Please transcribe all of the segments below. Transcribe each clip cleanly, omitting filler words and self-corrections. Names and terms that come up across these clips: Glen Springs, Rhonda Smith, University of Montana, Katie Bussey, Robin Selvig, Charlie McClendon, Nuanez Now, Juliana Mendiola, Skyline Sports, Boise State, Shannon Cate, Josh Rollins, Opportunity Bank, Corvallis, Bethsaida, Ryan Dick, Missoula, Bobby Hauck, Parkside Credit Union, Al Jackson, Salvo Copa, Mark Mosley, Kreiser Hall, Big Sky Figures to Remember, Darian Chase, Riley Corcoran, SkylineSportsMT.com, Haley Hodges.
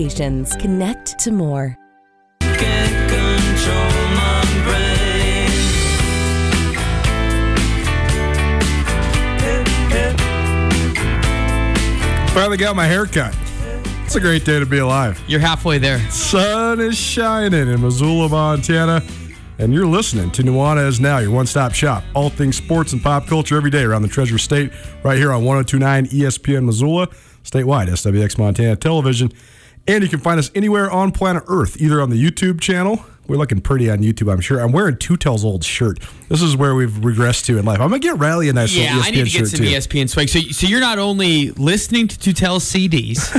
Connect to more. Can't control my brain. Finally got my hair cut. It's a great day to be alive. You're halfway there. Sun is shining in Missoula, Montana. And you're listening to Nuanez Now, your one-stop shop. All things sports and pop culture every day around the Treasure State. Right here on 102.9 ESPN Missoula, statewide SWX Montana Television. And you can find us anywhere on planet Earth, either on the YouTube channel. We're looking pretty on YouTube, I'm sure. I'm wearing Tutel's old shirt. This is where we've regressed to in life. I'm going to get Riley a nice little ESPN shirt, too. Yeah, I need to get some ESPN swag. So you're not only listening to Tutel's CDs,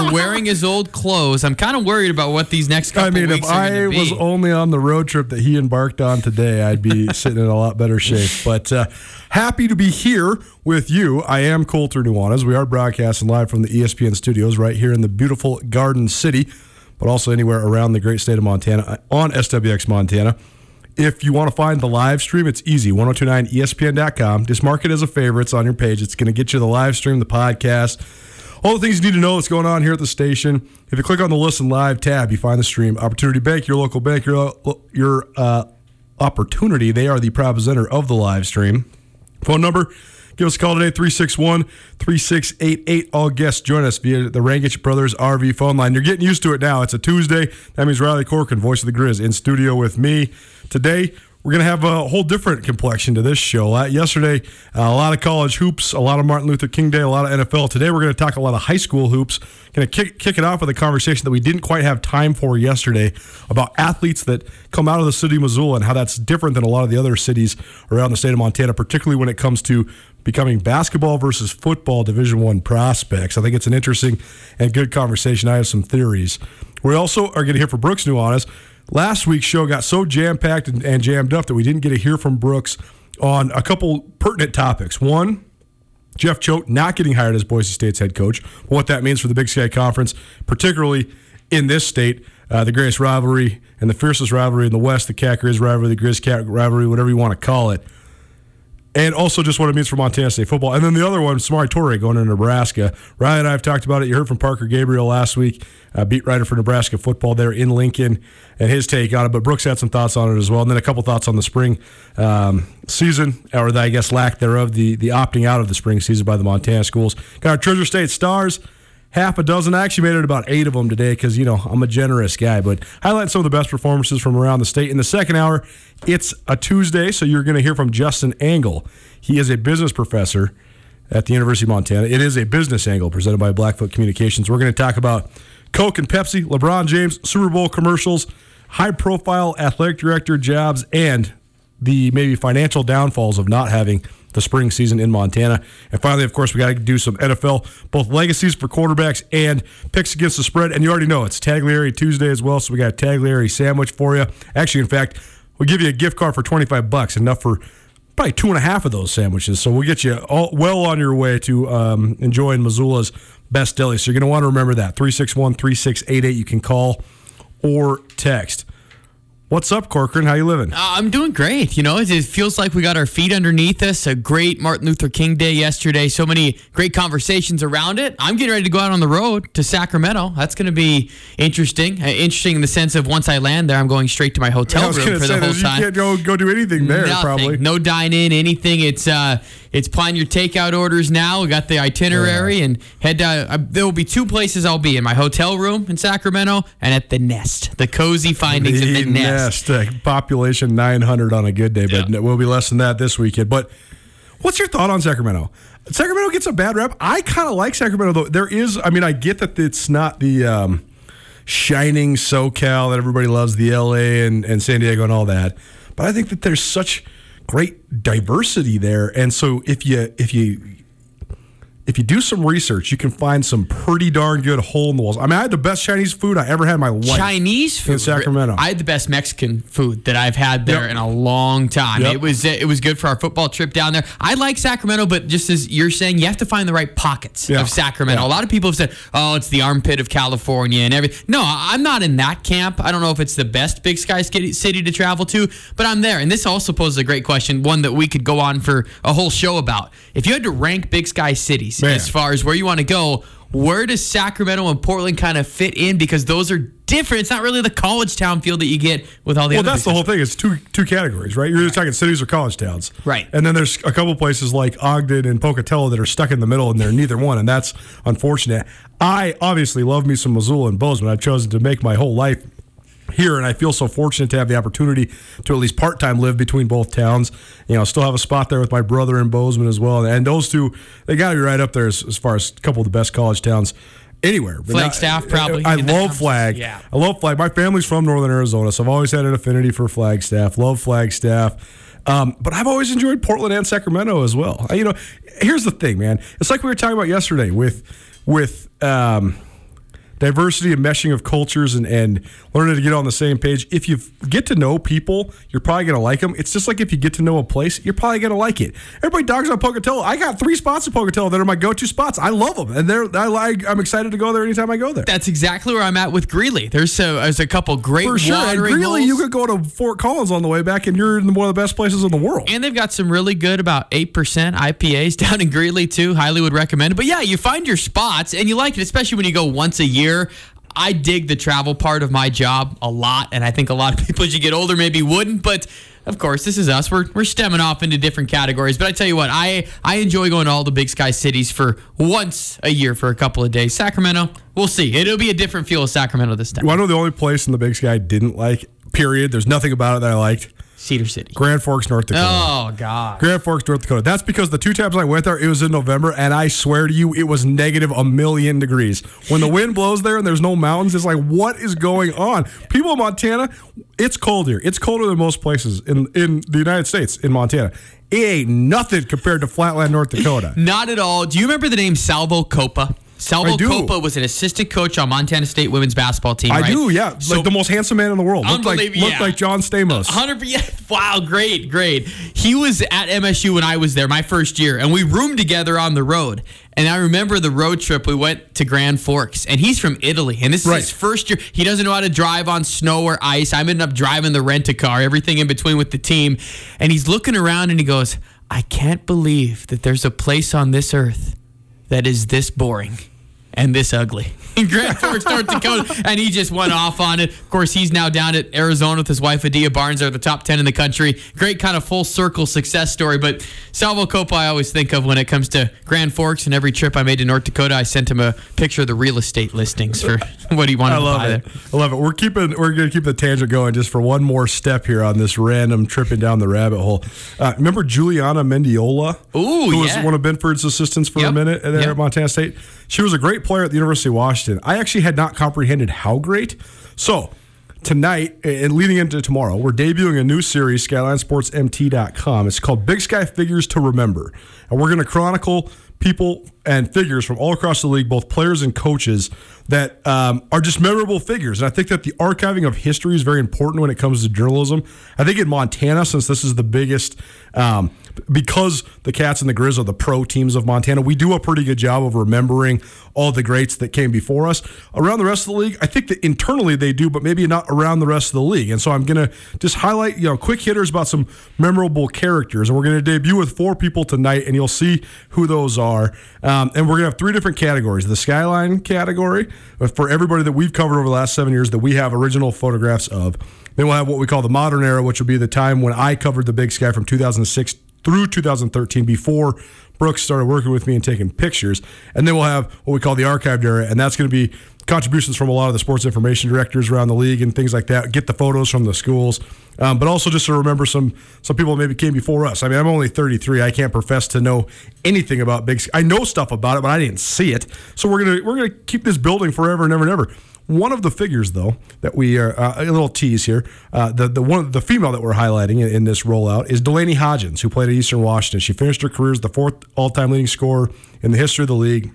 you're wearing his old clothes. I'm kind of worried about what these next couple of weeks are going to be. I mean, if I was only on the road trip that he embarked on today, I'd be sitting in a lot better shape. But happy to be here with you. I am Colter Nuanez. We are broadcasting live from the ESPN studios right here in the beautiful Garden City, but also anywhere around the great state of Montana on SWX Montana. If you want to find the live stream, it's easy, 1029ESPN.com. Just mark it as a favorite. It's on your page. It's going to get you the live stream, the podcast, all the things you need to know that's going on here at the station. If you click on the Listen Live tab, you find the stream. Opportunity Bank, your local bank, your Opportunity. They are the proud presenter of the live stream. Phone number, give us a call today, 361-3688. All guests join us via the Rankage Brothers RV phone line. You're getting used to it now. It's a Tuesday. That means Riley Corcoran, voice of the Grizz, in studio with me. Today, we're going to have a whole different complexion to this show. Yesterday, a lot of college hoops, a lot of Martin Luther King Day, a lot of NFL. Today, we're going to talk a lot of high school hoops. Going to kick it off with a conversation that we didn't quite have time for yesterday about athletes that come out of the city of Missoula and how that's different than a lot of the other cities around the state of Montana, particularly when it comes to becoming basketball versus football Division I prospects. I think it's an interesting and good conversation. I have some theories. We also are going to hear from Brooks Nuanez. Last week's show got so jam-packed and jammed up that we didn't get to hear from Brooks on a couple pertinent topics. One, Jeff Choate not getting hired as Boise State's head coach, what that means for the Big Sky Conference, particularly in this state, the greatest rivalry and the fiercest rivalry in the West, the Cat-Grizz rivalry, the Grizz-Cat rivalry, whatever you want to call it. And also just what it means for Montana State football. And then the other one, Samari Torrey going to Nebraska. Riley and I have talked about it. You heard from Parker Gabriel last week, beat writer for Nebraska football there in Lincoln, and his take on it. But Brooks had some thoughts on it as well. And then a couple thoughts on the spring season, or I guess lack thereof, the opting out of the spring season by the Montana schools. Got our Treasure State stars, half a dozen. I actually made it about 8 of them today because, you know, I'm a generous guy. But highlight some of the best performances from around the state. In the second hour, it's a Tuesday, so you're going to hear from Justin Angle. He is a business professor at the University of Montana. It is a business angle presented by Blackfoot Communications. We're going to talk about Coke and Pepsi, LeBron James, Super Bowl commercials, high-profile athletic director jobs and the maybe financial downfalls of not having the spring season in Montana. And finally, of course, we got to do some NFL, both legacies for quarterbacks and picks against the spread. And you already know it's Tagliari Tuesday as well, so we got a Tagliari sandwich for you. Actually, in fact, we'll give you a gift card for $25, enough for probably 2.5 of those sandwiches. So we'll get you all well on your way to enjoying Missoula's best deli. So you're going to want to remember that, 361-3688. You can call or text. What's up, Corcoran? How you living? I'm doing great. You know, it feels like we got our feet underneath us. A great Martin Luther King Day yesterday. So many great conversations around it. I'm getting ready to go out on the road to Sacramento. That's going to be interesting. Interesting in the sense of once I land there, I'm going straight to my hotel room for the whole time. You can't go do anything there, probably. No dine-in, anything. It's plan your takeout orders now. We got the itinerary and head down. There will be 2 places I'll be in: my hotel room in Sacramento and at the Nest, the cozy findings of the Nest. Population 900 on a good day, but we'll be less than that this weekend. But what's your thought on Sacramento? Sacramento gets a bad rep. I kind of like Sacramento, though. There is, I mean, I get that it's not the shining SoCal that everybody loves, the LA and San Diego and all that. But I think that there's such great diversity there, and so if you do some research, you can find some pretty darn good hole in the walls. I mean, I had the best Chinese food I ever had in my life. Chinese food in Sacramento. I had the best Mexican food that I've had there in a long time. Yep. It was good for our football trip down there. I like Sacramento, but just as you're saying, you have to find the right pockets of Sacramento. Yeah. A lot of people have said, "Oh, it's the armpit of California and everything." No, I'm not in that camp. I don't know if it's the best Big Sky city to travel to, but I'm there. And this also poses a great question, one that we could go on for a whole show about. If you had to rank Big Sky cities, as far as where you want to go, where does Sacramento and Portland kind of fit in? Because those are different. It's not really the college town feel that you get with all the other places. The whole thing. It's two categories, right? You're just talking cities or college towns. Right. And then there's a couple places like Ogden and Pocatello that are stuck in the middle, and they're neither one, and that's unfortunate. I obviously love me some Missoula and Bozeman. I've chosen to make my whole life here, and I feel so fortunate to have the opportunity to at least part-time live between both towns. You know, still have a spot there with my brother in Bozeman as well. And those two, they got to be right up there as far as a couple of the best college towns anywhere. Flagstaff, probably. I love Flag. Yeah. I love Flag. My family's from Northern Arizona, so I've always had an affinity for Flagstaff. Love Flagstaff. But I've always enjoyed Portland and Sacramento as well. You know, here's the thing, man. It's like we were talking about yesterday with diversity and meshing of cultures and learning to get on the same page. If you get to know people, you're probably going to like them. It's just like if you get to know a place, you're probably going to like it. Everybody dogs on Pocatello. I got 3 spots in Pocatello that are my go-to spots. I love them, and I'm excited to go there anytime I go there. That's exactly where I'm at with Greeley. There's a couple great watering holes. For sure, and Greeley, you could go to Fort Collins on the way back, and you're in one of the best places in the world. And they've got some really good, about 8% IPAs down in Greeley, too. Highly would recommend it. But, yeah, you find your spots, and you like it, especially when you go once a year. I dig the travel part of my job a lot, and I think a lot of people as you get older maybe wouldn't, but of course, this is us. We're stemming off into different categories, but I tell you what, I enjoy going to all the Big Sky cities for once a year for a couple of days. Sacramento, we'll see. It'll be a different feel of Sacramento this time. Well, I know the only place in the Big Sky I didn't like, period. There's nothing about it that I liked. Cedar City. Grand Forks, North Dakota. Oh, God. Grand Forks, North Dakota. That's because the 2 times I went there, it was in November, and I swear to you, it was -1,000,000 degrees. When the wind blows there and there's no mountains, it's like, what is going on? People in Montana, it's cold here. It's colder than most places in the United States, in Montana. It ain't nothing compared to flatland North Dakota. Not at all. Do you remember the name Salvo Copa? Salvo Copa was an assistant coach on Montana State women's basketball team, right? I do, yeah. So, like the most handsome man in the world. Looked like John Stamos. 100%. Wow, great. He was at MSU when I was there my first year, and we roomed together on the road. And I remember the road trip, we went to Grand Forks, and he's from Italy, and this is his first year. He doesn't know how to drive on snow or ice. I'm ended up driving the rent-a-car, everything in between with the team. And he's looking around, and he goes, I can't believe that there's a place on this earth that is this boring and this ugly. In Grand Forks, North Dakota, and he just went off on it. Of course, he's now down at Arizona with his wife, Adia Barnes. They're the top 10 in the country. Great kind of full circle success story, but Salvo Copa I always think of when it comes to Grand Forks, and every trip I made to North Dakota, I sent him a picture of the real estate listings for what he wanted to buy there. I love it. We're going to keep the tangent going just for one more step here on this random tripping down the rabbit hole. Remember Juliana Mendiola? Ooh, who was one of Benford's assistants for a minute there at Montana State? She was a great player at the University of Washington. I actually had not comprehended how great. So, tonight and leading into tomorrow, we're debuting a new series, SkylineSportsMT.com. It's called Big Sky Figures to Remember. And we're going to chronicle people and figures from all across the league, both players and coaches, that are just memorable figures. And I think that the archiving of history is very important when it comes to journalism. I think in Montana, since this is the biggest, because the Cats and the Grizz are the pro teams of Montana, we do a pretty good job of remembering all the greats that came before us. Around the rest of the league, I think that internally they do, but maybe not around the rest of the league. And so I'm going to just highlight, quick hitters about some memorable characters. And we're going to debut with four people tonight, and you'll see who those are. And we're going to have three different categories. The Skyline category, for everybody that we've covered over the last 7 years that we have original photographs of. Then we'll have what we call the modern era, which would be the time when I covered the Big Sky from 2006 through 2013 before Brooks started working with me and taking pictures. And then we'll have what we call the archived era, and that's going to be contributions from a lot of the sports information directors around the league and things like that, get the photos from the schools, but also just to remember some people that maybe came before us. I mean, I'm only 33. I can't profess to know anything about Big Sky. I know stuff about it, but I didn't see it. So we're gonna keep this building forever and ever and ever. One of the figures, though, that we are a little tease here, the female that we're highlighting in this rollout is Delaney Hodgins, who played at Eastern Washington. She finished her career as the fourth all-time leading scorer in the history of the league.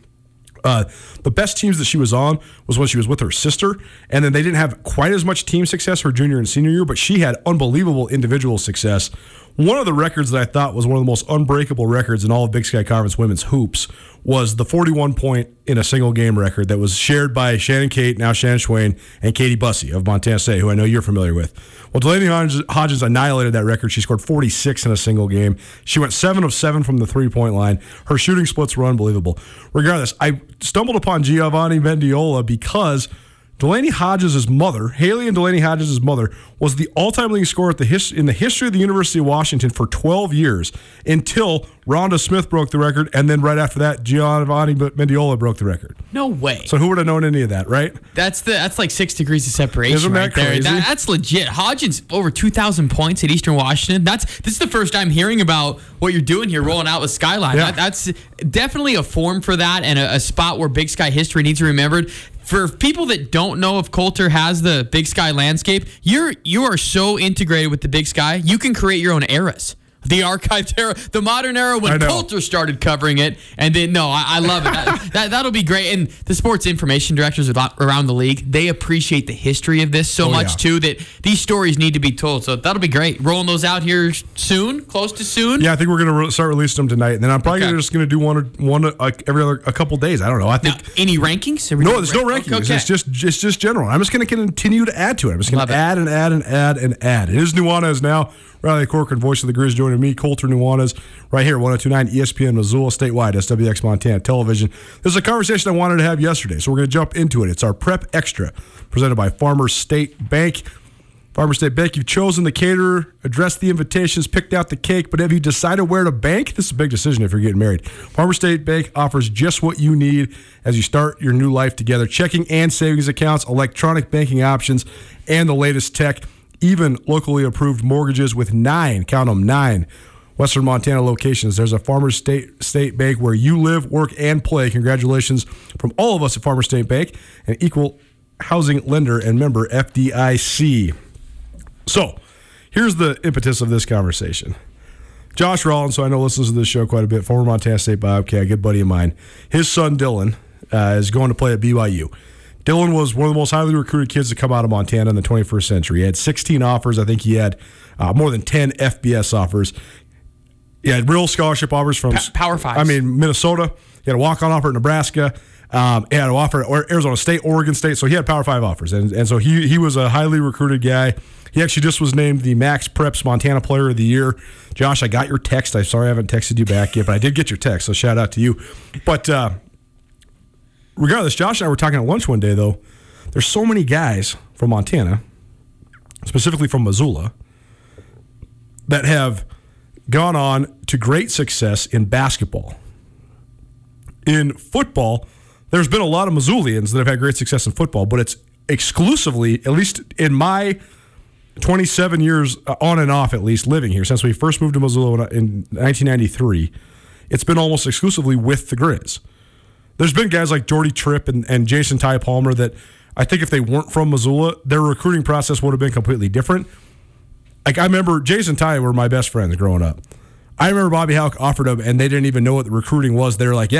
The best teams that she was on was when she was with her sister, and then they didn't have quite as much team success her junior and senior year, but she had unbelievable individual success. One of the records that I thought was one of the most unbreakable records in all of Big Sky Conference women's hoops was the 41-point in a single game record that was shared by Shannon Cate, now Shannon Schwain, and Katie Bussey of Montana State, who I know you're familiar with. Well, Delaney Hodgins annihilated that record. She scored 46 in a single game. She went 7 of 7 from the three-point line. Her shooting splits were unbelievable. Regardless, I stumbled upon Giovanni Mendiola because Delaney Hodges' mother, Haley and Delaney Hodges' mother, was the all-time leading scorer in the history of the University of Washington for 12 years until Rhonda Smith broke the record, and then right after that, Giovanni Mendiola broke the record. No way. So who would have known any of that, right? That's like 6 degrees of separation. Isn't that right crazy? There. That's legit. Hodgins, over 2,000 points at Eastern Washington. This is the first I'm hearing about what you're doing here, rolling out with Skyline. Yeah. That's definitely a form for that and a spot where Big Sky history needs to be remembered. For people that don't know if Colter has the Big Sky landscape, you are so integrated with the Big Sky, you can create your own eras. The archived era, the modern era when Colter started covering it, and then, I love it. That'll be great. And the sports information directors around the league, they appreciate the history of this so much too that these stories need to be told. So that'll be great. Rolling those out here soon, close to soon. Yeah, I think we're going to start releasing them tonight, and then I'm probably just going to do one every couple days. I don't know. I think now, any rankings? No rankings. Okay. It's just general. I'm just going to continue to add to it. I'm just going to add. It is Nuanez Now. Riley Corcoran, voice of the Grizz, joining me, Colter Nuanez, right here, 102.9 ESPN, Missoula, statewide, SWX Montana Television. This is a conversation I wanted to have yesterday, so we're going to jump into it. It's our Prep Extra, presented by Farmer State Bank. Farmer State Bank, you've chosen the caterer, addressed the invitations, picked out the cake, but have you decided where to bank? This is a big decision if you're getting married. Farmer State Bank offers just what you need as you start your new life together. Checking and savings accounts, electronic banking options, and the latest tech. Even locally approved mortgages with 9 Western Montana locations. There's a Farmer State Bank where you live, work, and play. Congratulations from all of us at Farmer State Bank, an equal housing lender and member FDIC. So here's the impetus of this conversation. Josh Rollins, who I know listens to this show quite a bit, former Montana State Bobcat, good buddy of mine. His son Dylan is going to play at BYU. Dylan was one of the most highly recruited kids to come out of Montana in the 21st century. He had 16 offers. I think he had more than 10 FBS offers. He had real scholarship offers from Power Five. I mean, Minnesota. He had a walk-on offer at Nebraska. He had an offer at Arizona State, Oregon State. So he had Power Five offers. And so he was a highly recruited guy. He actually just was named the Max Preps Montana Player of the Year. Josh, I got your text. I'm sorry I haven't texted you back yet, but I did get your text, so shout out to you. But regardless, Josh and I were talking at lunch one day, though. There's so many guys from Montana, specifically from Missoula, that have gone on to great success in basketball. In football, there's been a lot of Missoulians that have had great success in football, but it's exclusively, at least in my 27 years on and off, at least living here, since we first moved to Missoula in 1993, it's been almost exclusively with the Grizz. There's been guys like Jordy Tripp and Jason Ty Palmer that I think if they weren't from Missoula, their recruiting process would have been completely different. Like, I remember Jason Ty were my best friends growing up. I remember Bobby Hauck offered them, and they didn't even know what the recruiting was. They were like,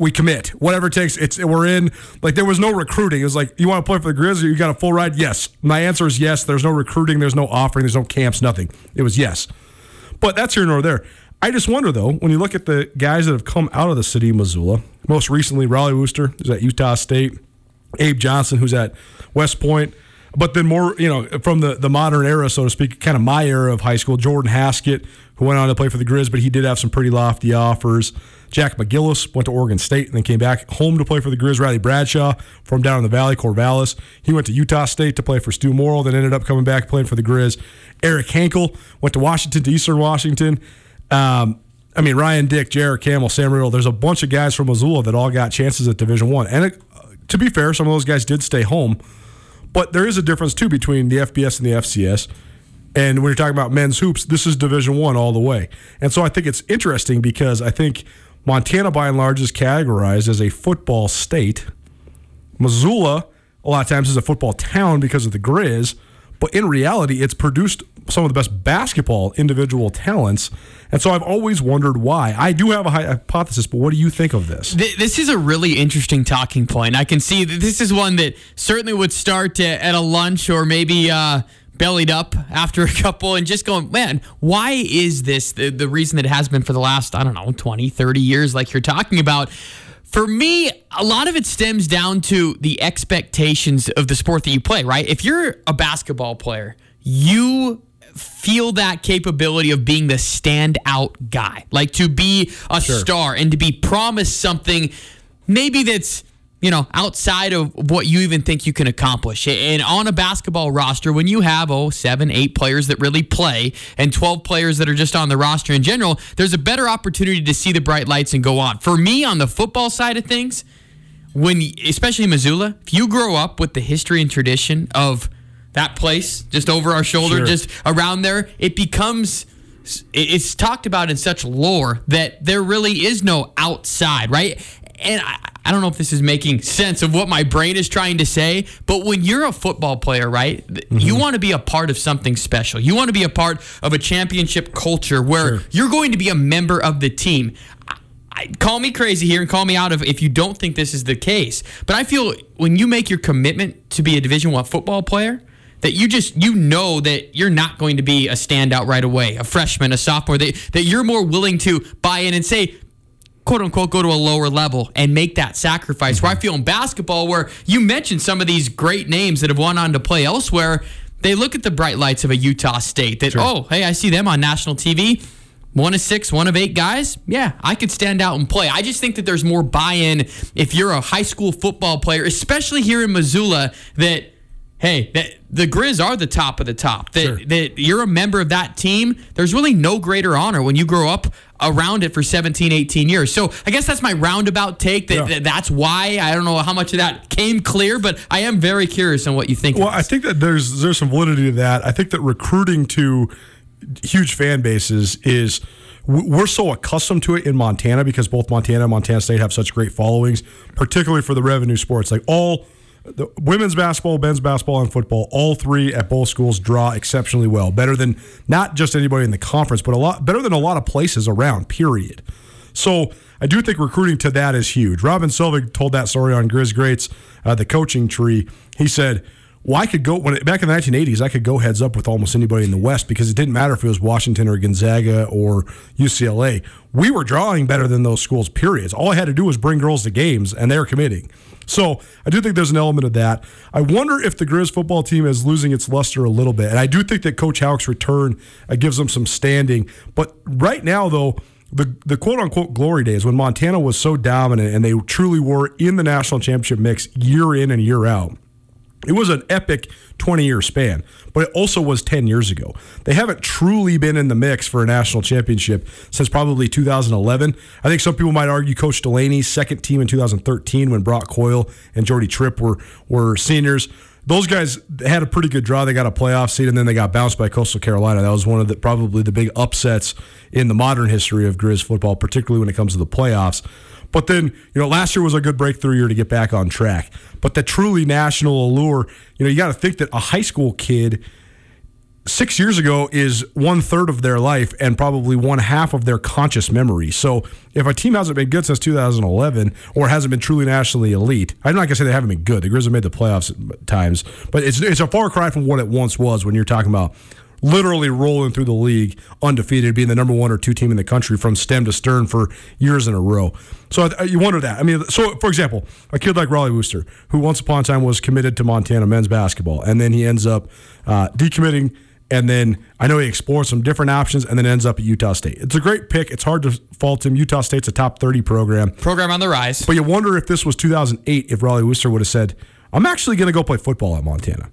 we commit. Whatever it takes, we're in. Like, there was no recruiting. It was like, you want to play for the Grizz or you got a full ride? Yes. My answer is yes. There's no recruiting. There's no offering. There's no camps, nothing. It was yes. But that's here nor there. I just wonder, though, when you look at the guys that have come out of the city of Missoula, most recently Raleigh Wooster, who's at Utah State, Abe Johnson, who's at West Point, but then more, from the modern era, so to speak, kind of my era of high school, Jordan Haskett, who went on to play for the Grizz, but he did have some pretty lofty offers. Jack McGillis went to Oregon State and then came back home to play for the Grizz. Riley Bradshaw from down in the Valley, Corvallis. He went to Utah State to play for Stu Morrill, then ended up coming back playing for the Grizz. Eric Hankel went to Washington, to Eastern Washington. Ryan Dick, Jarrett Campbell, Sam Riddle. There's a bunch of guys from Missoula that all got chances at Division I. And to be fair, some of those guys did stay home. But there is a difference, too, between the FBS and the FCS. And when you're talking about men's hoops, this is Division I all the way. And so I think it's interesting because I think Montana, by and large, is categorized as a football state. Missoula, a lot of times, is a football town because of the Grizz. But in reality, it's produced some of the best basketball individual talents. And so I've always wondered why. I do have a hypothesis, but what do you think of this? This is a really interesting talking point. I can see that this is one that certainly would start at a lunch or maybe bellied up after a couple and just going, man, why is this the reason that it has been for the last, 20, 30 years like you're talking about? For me, a lot of it stems down to the expectations of the sport that you play, right? If you're a basketball player, you feel that capability of being the standout guy, like to be a star and to be promised something maybe that's, outside of what you even think you can accomplish. And on a basketball roster, when you have, 7, 8 players that really play and 12 players that are just on the roster in general, there's a better opportunity to see the bright lights and go on. For me, on the football side of things, especially in Missoula, if you grow up with the history and tradition of that place, just over our shoulder, just around there, it's talked about in such lore that there really is no outside, right? And I don't know if this is making sense of what my brain is trying to say, but when you're a football player, right, you want to be a part of something special. You want to be a part of a championship culture where you're going to be a member of the team. Call me crazy here and call me out if you don't think this is the case. But I feel when you make your commitment to be a Division I football player, that you know that you're not going to be a standout right away, a freshman, a sophomore, that you're more willing to buy in and say, quote-unquote, go to a lower level and make that sacrifice. Where I feel in basketball, where you mentioned some of these great names that have gone on to play elsewhere, they look at the bright lights of a Utah State that, I see them on national TV. 1 of 6, 1 of 8 guys, I could stand out and play. I just think that there's more buy-in if you're a high school football player, especially here in Missoula, that the Grizz are the top of the top. That you're a member of that team, there's really no greater honor when you grow up around it for 17, 18 years. So I guess that's my roundabout take. That's why. I don't know how much of that came clear, but I am very curious on what you think. Well, I think that there's some validity to that. I think that recruiting to huge fan bases is... We're so accustomed to it in Montana because both Montana and Montana State have such great followings, particularly for the revenue sports. Like all... The women's basketball, men's basketball, and football, all three at both schools draw exceptionally well. Better than not just anybody in the conference, but better than a lot of places around, period. So I do think recruiting to that is huge. Robin Selvig told that story on Grizz Greats, the coaching tree. He said, back in the 1980s, I could go heads up with almost anybody in the West because it didn't matter if it was Washington or Gonzaga or UCLA. We were drawing better than those schools, periods. All I had to do was bring girls to games, and they were committing. So I do think there's an element of that. I wonder if the Grizz football team is losing its luster a little bit. And I do think that Coach Hauck's return gives them some standing. But right now, though, the quote-unquote glory days when Montana was so dominant and they truly were in the national championship mix year in and year out, it was an epic 20-year span, but it also was 10 years ago. They haven't truly been in the mix for a national championship since probably 2011. I think some people might argue Coach Delaney's second team in 2013 when Brock Coyle and Jordy Tripp were seniors. Those guys had a pretty good draw. They got a playoff seed, and then they got bounced by Coastal Carolina. That was one of probably the big upsets in the modern history of Grizz football, particularly when it comes to the playoffs. But then, you know, last year was a good breakthrough year to get back on track. But the truly national allure, you know, you got to think that a high school kid 6 years ago is one-third of their life and probably one-half of their conscious memory. So if a team hasn't been good since 2011 or hasn't been truly nationally elite, I'm not going to say they haven't been good. The Grizz have made the playoffs at times. But it's a far cry from what it once was when you're talking about literally rolling through the league undefeated, being the number one or two team in the country from stem to stern for years in a row. So you wonder that. I mean, so for example, a kid like Raleigh Wooster, who once upon a time was committed to Montana men's basketball, and then he ends up decommitting. And then I know he explores some different options and then ends up at Utah State. It's a great pick. It's hard to fault him. Utah State's a top 30 program. Program on the rise. But you wonder if this was 2008, if Riley Wooster would have said, I'm actually going to go play football at Montana.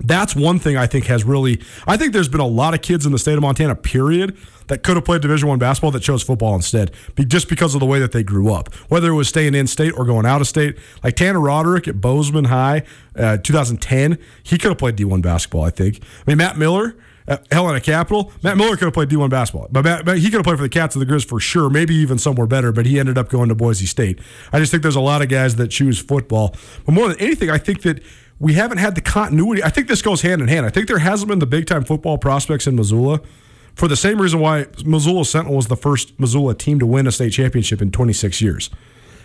That's one thing I think has really – I think there's been a lot of kids in the state of Montana, period, that could have played Division I basketball that chose football instead just because of the way that they grew up, whether it was staying in state or going out of state. Like Tanner Roderick at Bozeman High, 2010, he could have played D1 basketball, I think. I mean, Matt Miller – Helena Capital. Matt Miller could have played D1 basketball, but he could have played for the Cats of the Grizz for sure, maybe even somewhere better, but he ended up going to Boise State. I just think there's a lot of guys that choose football. But more than anything, I think that we haven't had the continuity. I think this goes hand in hand. I think there hasn't been the big-time football prospects in Missoula for the same reason why Missoula Sentinel was the first Missoula team to win a state championship in 26 years.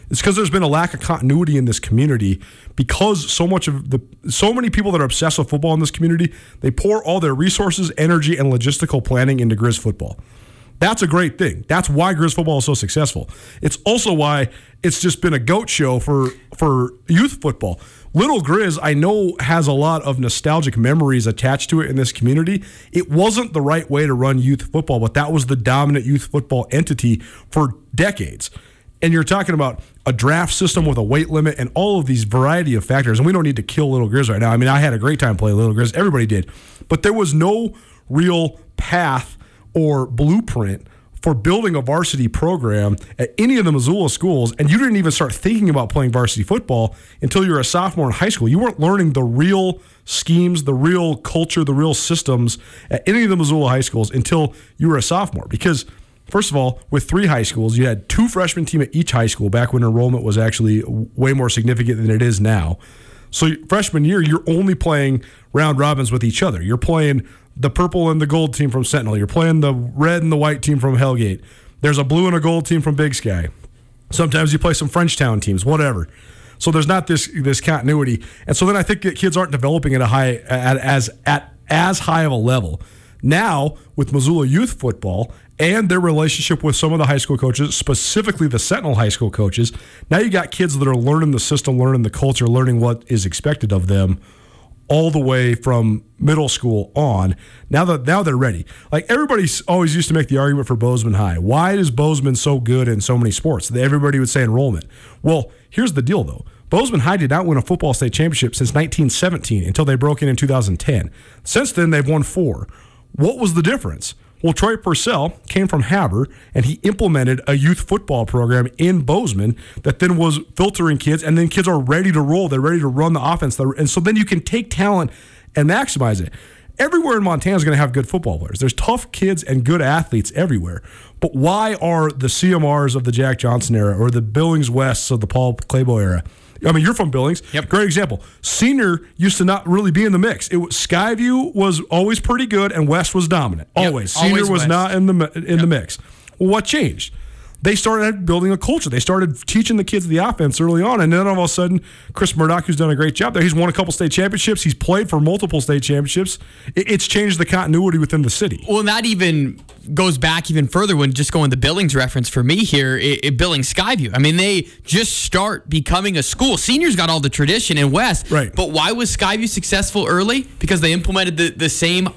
It's because there's been a lack of continuity in this community because so many people that are obsessed with football in this community, they pour all their resources, energy, and logistical planning into Grizz football. That's a great thing. That's why Grizz football is so successful. It's also why it's just been a goat show for youth football. Little Grizz, I know, has a lot of nostalgic memories attached to it in this community. It wasn't the right way to run youth football, but that was the dominant youth football entity for decades. And you're talking about a draft system with a weight limit and all of these variety of factors. And we don't need to kill Little Grizz right now. I mean, I had a great time playing Little Grizz. Everybody did. But there was no real path or blueprint for building a varsity program at any of the Missoula schools. And you didn't even start thinking about playing varsity football until you were a sophomore in high school. You weren't learning the real schemes, the real culture, the real systems at any of the Missoula high schools until you were a sophomore. Because first of all, with three high schools, you had two freshman team at each high school back when enrollment was actually way more significant than it is now. So freshman year, you're only playing round robins with each other. You're playing the purple and the gold team from Sentinel. You're playing the red and the white team from Hellgate. There's a blue and a gold team from Big Sky. Sometimes you play some Frenchtown teams, whatever. So there's not this continuity. And so then I think that kids aren't developing at a high as high of a level. Now, with Missoula youth football and their relationship with some of the high school coaches, specifically the Sentinel high school coaches, now you got kids that are learning the system, learning the culture, learning what is expected of them all the way from middle school on. Now they're ready. Like, everybody always used to make the argument for Bozeman High. Why is Bozeman so good in so many sports? Everybody would say enrollment. Well, here's the deal, though. Bozeman High did not win a football state championship since 1917 until they broke in 2010. Since then, they've won four. What was the difference? Well, Troy Purcell came from Haber, and he implemented a youth football program in Bozeman that then was filtering kids, and then kids are ready to roll. They're ready to run the offense. And so then you can take talent and maximize it. Everywhere in Montana is going to have good football players. There's tough kids and good athletes everywhere. But why are the CMRs of the Jack Johnson era or the Billings Wests of the Paul Claybaugh era? I mean, you're from Billings. Yep. Great example. Senior used to not really be in the mix. Skyview was always pretty good, and West was dominant. Always. Yep. Senior always was West. Not in the the mix. Well, what changed? They started building a culture. They started teaching the kids the offense early on, and then all of a sudden, Chris Murdoch, who's done a great job there, he's won a couple state championships. He's played for multiple state championships. It's changed the continuity within the city. Well, that even goes back even further when just going the Billings reference for me here, Billings Skyview. I mean, they just start becoming a school. Seniors got all the tradition in West, right? But why was Skyview successful early? Because they implemented the same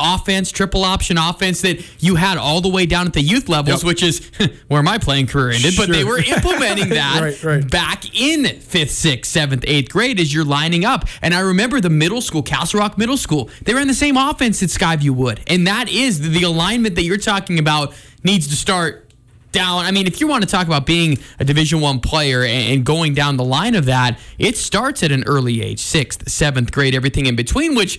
offense, triple option offense that you had all the way down at the youth levels, yep. Which is where my playing career ended, but they were implementing that right. Back in 5th, 6th, 7th, 8th grade as you're lining up. And I remember the middle school, Castle Rock Middle School, they ran the same offense that Skyview would. And that is the alignment that you're talking about needs to start down. I mean, if you want to talk about being a Division I player and going down the line of that, it starts at an early age, 6th, 7th grade, everything in between, which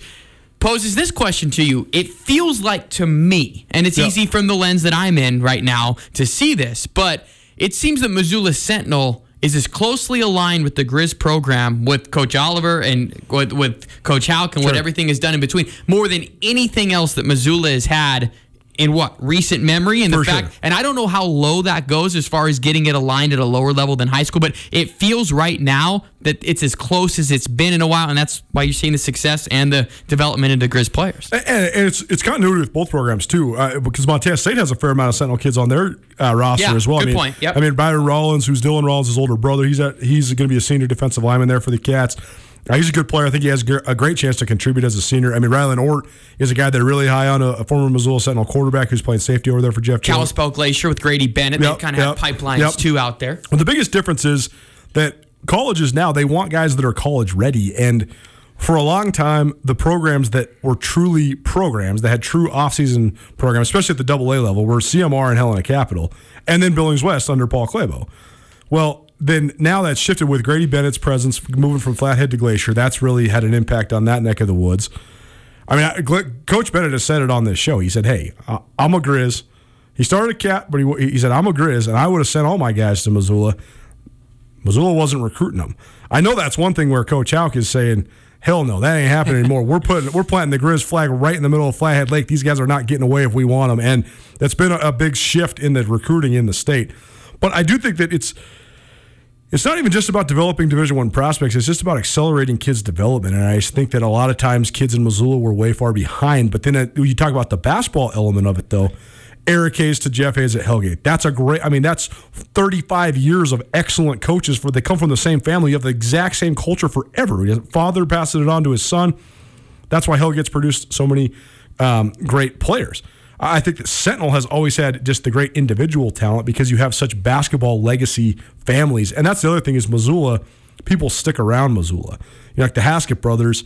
poses this question to you. It feels like to me, and it's easy from the lens that I'm in right now to see this, but it seems that Missoula Sentinel is as closely aligned with the Grizz program, with Coach Oliver and with Coach Hauck and what everything is done in between, more than anything else that Missoula has had in what recent memory. And and I don't know how low that goes as far as getting it aligned at a lower level than high school, but it feels right now that it's as close as it's been in a while, and that's why you're seeing the success and the development into Grizz players. And it's continuity with both programs too, because Montana State has a fair amount of Sentinel kids on their roster as well. Good point. Yep. I mean, Byron Rollins, who's Dylan Rollins' older brother, he's going to be a senior defensive lineman there for the Cats. He's a good player. I think he has a great chance to contribute as a senior. I mean, Rylan Ort is a guy they're really high on, a former Missoula Sentinel quarterback who's playing safety over there for Jeff Choate. Kalispell Glacier with Grady Bennett. They kind of have pipelines too out there. Well, the biggest difference is that colleges now, they want guys that are college ready. And for a long time, the programs that were truly programs, that had true offseason programs, especially at the AA level, were CMR and Helena Capital, and then Billings West under Paul Clabo. Well, then now that's shifted with Grady Bennett's presence, moving from Flathead to Glacier. That's really had an impact on that neck of the woods. I mean, Coach Bennett has said it on this show. He said, hey, I'm a Grizz. He started a Cat, but he said, I'm a Grizz, and I would have sent all my guys to Missoula. Missoula wasn't recruiting them. I know that's one thing where Coach Hauck is saying, hell no, that ain't happening anymore. We're planting the Grizz flag right in the middle of Flathead Lake. These guys are not getting away if we want them. And that's been a big shift in the recruiting in the state. But I do think that it's not even just about developing Division I prospects. It's just about accelerating kids' development. And I just think that a lot of times kids in Missoula were way far behind. But then you talk about the basketball element of it, though. Eric Hayes to Jeff Hayes at Hellgate. That's 35 years of excellent coaches. They come from the same family. You have the exact same culture forever. His father passes it on to his son. That's why Hellgate's produced so many great players. I think that Sentinel has always had just the great individual talent because you have such basketball legacy families. And that's the other thing is Missoula, people stick around Missoula. You know, like the Haskett brothers,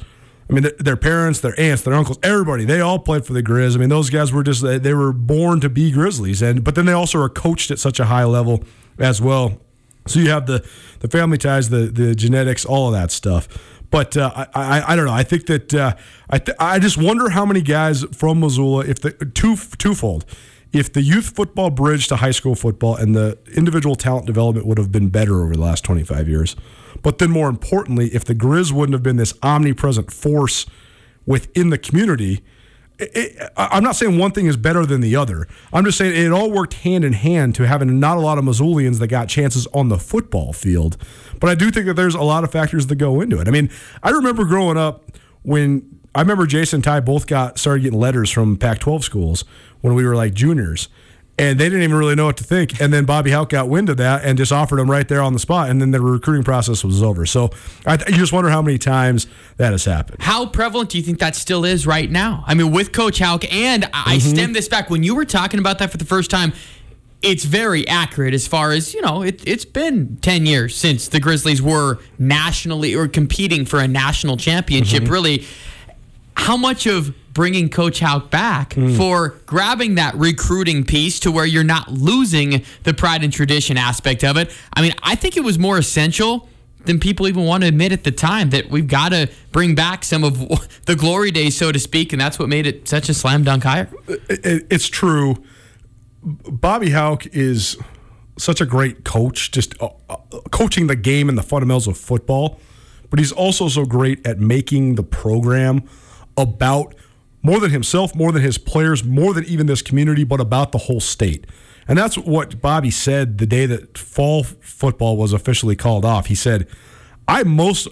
I mean, their parents, their aunts, their uncles, everybody, they all played for the Grizz. I mean, those guys were they were born to be Grizzlies. But then they also are coached at such a high level as well. So you have the family ties, the genetics, all of that stuff. But I don't know. I think that I just wonder how many guys from Missoula, if twofold, if the youth football bridge to high school football and the individual talent development would have been better over the last 25 years. But then more importantly, if the Grizz wouldn't have been this omnipresent force within the community. I'm not saying one thing is better than the other. I'm just saying it all worked hand in hand to having not a lot of Missoulians that got chances on the football field. But I do think that there's a lot of factors that go into it. I mean, I remember growing up when I remember Jason and Ty both started getting letters from Pac-12 schools when we were like juniors. And they didn't even really know what to think. And then Bobby Hauck got wind of that and just offered him right there on the spot. And then the recruiting process was over. So you just wonder how many times that has happened. How prevalent do you think that still is right now? I mean, with Coach Hauck, and I stemmed this back. When you were talking about that for the first time, it's very accurate as far as, you know, it's been 10 years since the Grizzlies were nationally or competing for a national championship, really. How much of bringing Coach Hauck back for grabbing that recruiting piece to where you're not losing the pride and tradition aspect of it? I mean, I think it was more essential than people even want to admit at the time that we've got to bring back some of the glory days, so to speak, and that's what made it such a slam dunk hire. It's true. Bobby Hauck is such a great coach, just coaching the game and the fundamentals of football, but he's also so great at making the program about more than himself, more than his players, more than even this community, but about the whole state. And that's what Bobby said the day that fall football was officially called off. He said, I'm most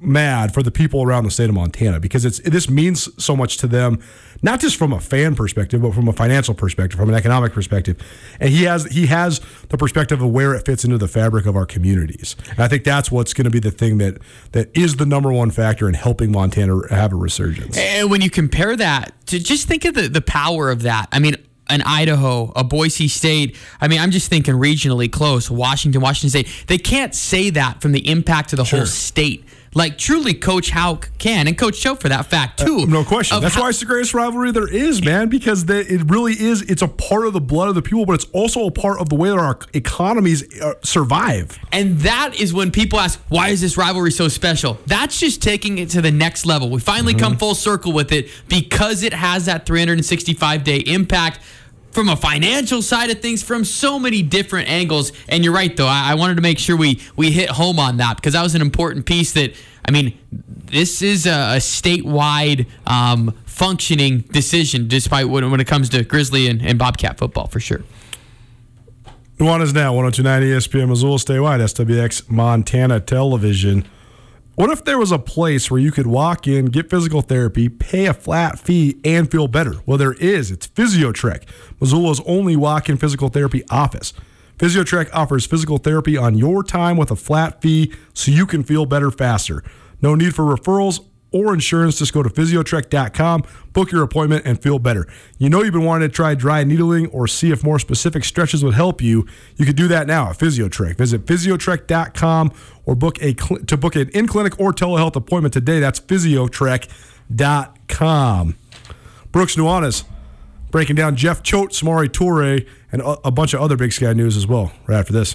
mad for the people around the state of Montana because this means so much to them, not just from a fan perspective, but from a financial perspective, from an economic perspective. And he has the perspective of where it fits into the fabric of our communities. And I think that's what's going to be the thing that is the number one factor in helping Montana have a resurgence. And when you compare that to just think of the power of that. I mean, an Idaho, a Boise State. I mean, I'm just thinking regionally close, Washington State. They can't say that from the impact of the whole state. Like, truly, Coach Hauck can, and Coach Choate for that fact, too. No question. That's why it's the greatest rivalry there is, man, because it really is. It's a part of the blood of the people, but it's also a part of the way that our economies survive. And that is when people ask, why is this rivalry so special? That's just taking it to the next level. We finally come full circle with it because it has that 365-day impact. from a financial side of things, from so many different angles. And you're right, though. I wanted to make sure we hit home on that, because that was an important piece that, I mean, this is a statewide functioning decision, despite when it comes to Grizzly and Bobcat football, for sure. Nuanez Now, 102.9 ESPN Missoula statewide, SWX Montana Television. What if there was a place where you could walk in, get physical therapy, pay a flat fee, and feel better? Well, there is. It's PhysioTrek, Missoula's only walk-in physical therapy office. PhysioTrek offers physical therapy on your time with a flat fee so you can feel better faster. No need for referrals or insurance. Just go to physiotrek.com, book your appointment, and feel better. You know you've been wanting to try dry needling or see if more specific stretches would help you. You could do that now at PhysioTrek. Visit physiotrek.com or book an in-clinic or telehealth appointment today. That's physiotrek.com. Brooks Nuanez breaking down Jeff Choate, Samari Torrey, and a bunch of other Big Sky news as well right after this.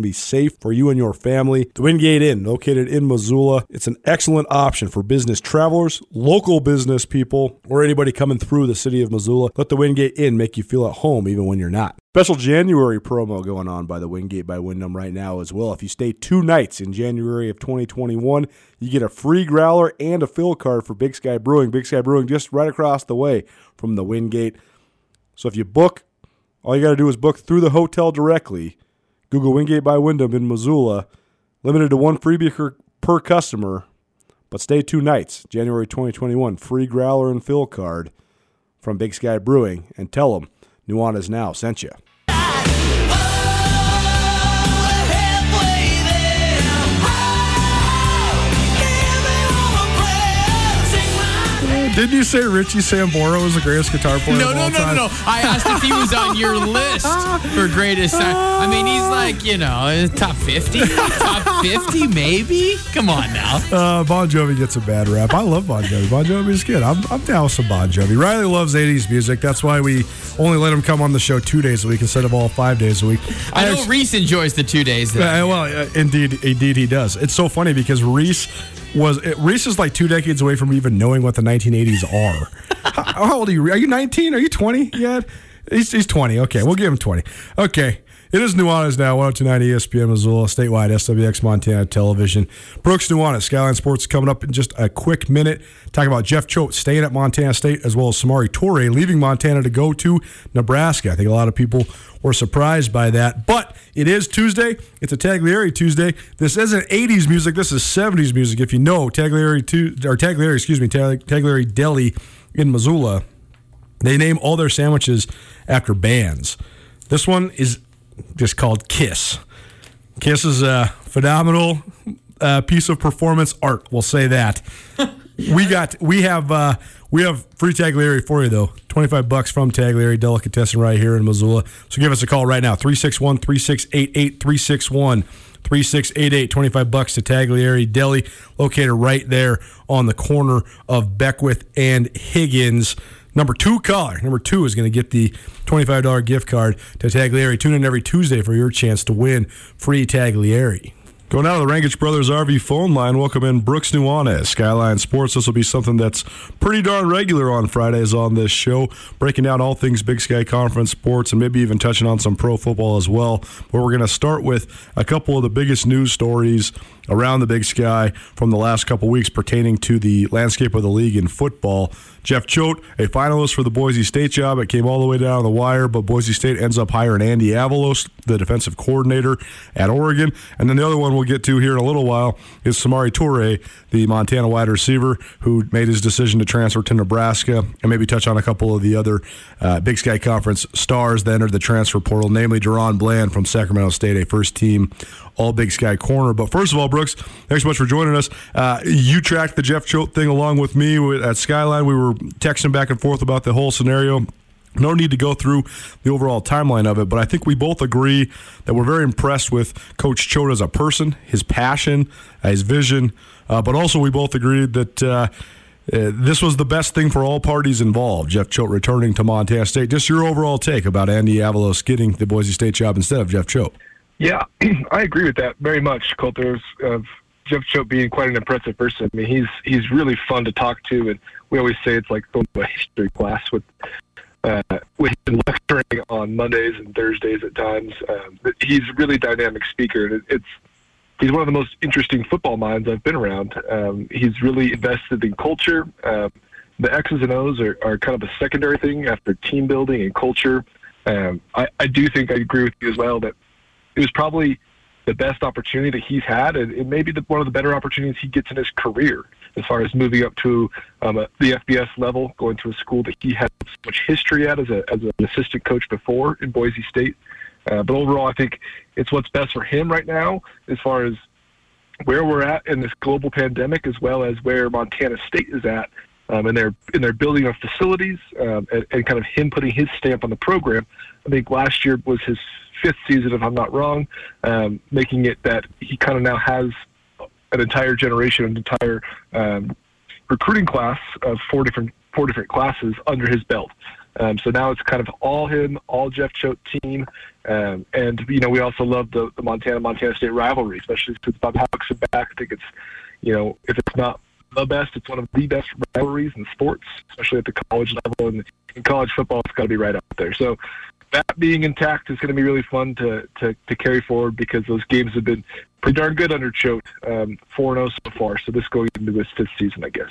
to be safe for you and your family. The Wingate Inn, located in Missoula, it's an excellent option for business travelers, local business people, or anybody coming through the city of Missoula. Let the Wingate Inn make you feel at home even when you're not. Special January promo going on by the Wingate by Wyndham right now as well. If you stay two nights in January of 2021, you get a free growler and a fill card for Big Sky Brewing. Big Sky Brewing just right across the way from the Wingate. So if you book, all you got to do is book through the hotel directly. Google Wingate by Wyndham in Missoula. Limited to one freebie per customer, but stay two nights. January 2021, free growler and fill card from Big Sky Brewing. And tell them Nuanez Now sent you. Didn't you say Richie Sambora was the greatest guitar player of all time? No. I asked if he was on your list for greatest. I mean, he's like, top 50? Top 50, maybe? Come on now. Bon Jovi gets a bad rap. I love Bon Jovi. Bon Jovi's good. I'm down with some Bon Jovi. Riley loves 80s music. That's why we only let him come on the show 2 days a week instead of all 5 days a week. I know Reese enjoys the 2 days. Indeed he does. It's so funny because Reese is like 2 decades away from even knowing what the 1980s are. How old are you? Are you 19? Are you 20 yet? He's 20. Okay, we'll give him 20. Okay, it is Nuanez Now, 102.9 ESPN Missoula, statewide SWX Montana Television. Brooks Nuanez, Skyline Sports, coming up in just a quick minute. Talking about Jeff Choate staying at Montana State, as well as Samari Torrey leaving Montana to go to Nebraska. I think a lot of people were surprised by that, but it is Tuesday. It's a Taglieri Tuesday. This isn't 80s music. This is 70s music. If you know Taglieri Deli in Missoula, they name all their sandwiches after bands. This one is just called Kiss. Kiss is a phenomenal piece of performance art. We'll say that. We have free Taglieri for you, though. $25 from Taglieri Delicatessen right here in Missoula. So give us a call right now. 361-3688, 361-3688. $25 to Taglieri Deli, located right there on the corner of Beckwith and Higgins. Number two is going to get the $25 gift card to Taglieri. Tune in every Tuesday for your chance to win free Taglieri. Going out of the Rankage Brothers RV phone line, welcome in Brooks Nuanez, Skyline Sports. This will be something that's pretty darn regular on Fridays on this show, breaking down all things Big Sky Conference sports and maybe even touching on some pro football as well. But we're going to start with a couple of the biggest news stories around the Big Sky from the last couple weeks pertaining to the landscape of the league in football. Jeff Choate, a finalist for the Boise State job. It came all the way down the wire, but Boise State ends up hiring Andy Avalos, the defensive coordinator at Oregon. And then the other one we'll get to here in a little while is Samari Torrey, the Montana wide receiver, who made his decision to transfer to Nebraska, and maybe touch on a couple of the other Big Sky Conference stars that entered the transfer portal, namely Deron Bland from Sacramento State, a first-team All-Big Sky corner. But first of all, Brooks, thanks so much for joining us. You tracked the Jeff Choate thing along with me at Skyline. We were texting back and forth about the whole scenario. No need to go through the overall timeline of it, but I think we both agree that we're very impressed with Coach Choate as a person, his passion, his vision, but also we both agreed that this was the best thing for all parties involved, Jeff Choate returning to Montana State. Just your overall take about Andy Avalos getting the Boise State job instead of Jeff Choate. Yeah, I agree with that very much, Colter, of Jeff Choate being quite an impressive person. I mean, he's really fun to talk to, and we always say it's like going to a history class with him lecturing on Mondays and Thursdays at times. He's a really dynamic speaker, and he's one of the most interesting football minds I've been around. He's really invested in culture. The X's and O's are kind of a secondary thing after team building and culture. I do think I agree with you as well that it was probably the best opportunity that he's had, and it may be one of the better opportunities he gets in his career as far as moving up to the FBS level, going to a school that he had so much history at as an assistant coach before in Boise State. But overall, I think it's what's best for him right now as far as where we're at in this global pandemic, as well as where Montana State is at in their building of facilities and kind of him putting his stamp on the program. I think last year was his fifth season, if I'm not wrong, making it that he kind of now has an entire generation, an entire recruiting class of four different classes under his belt. So now it's kind of all him, all Jeff Choate team. And, you know, we also love the Montana State rivalry, especially since Bobby Hauck is back. I think it's, you know, if it's not the best, it's one of the best rivalries in sports, especially at the college level. And in college football, it's got to be right up there. So that being intact is going to be really fun to carry forward, because those games have been pretty darn good under Choate, 4-0 so far. So this going into this fifth season, I guess.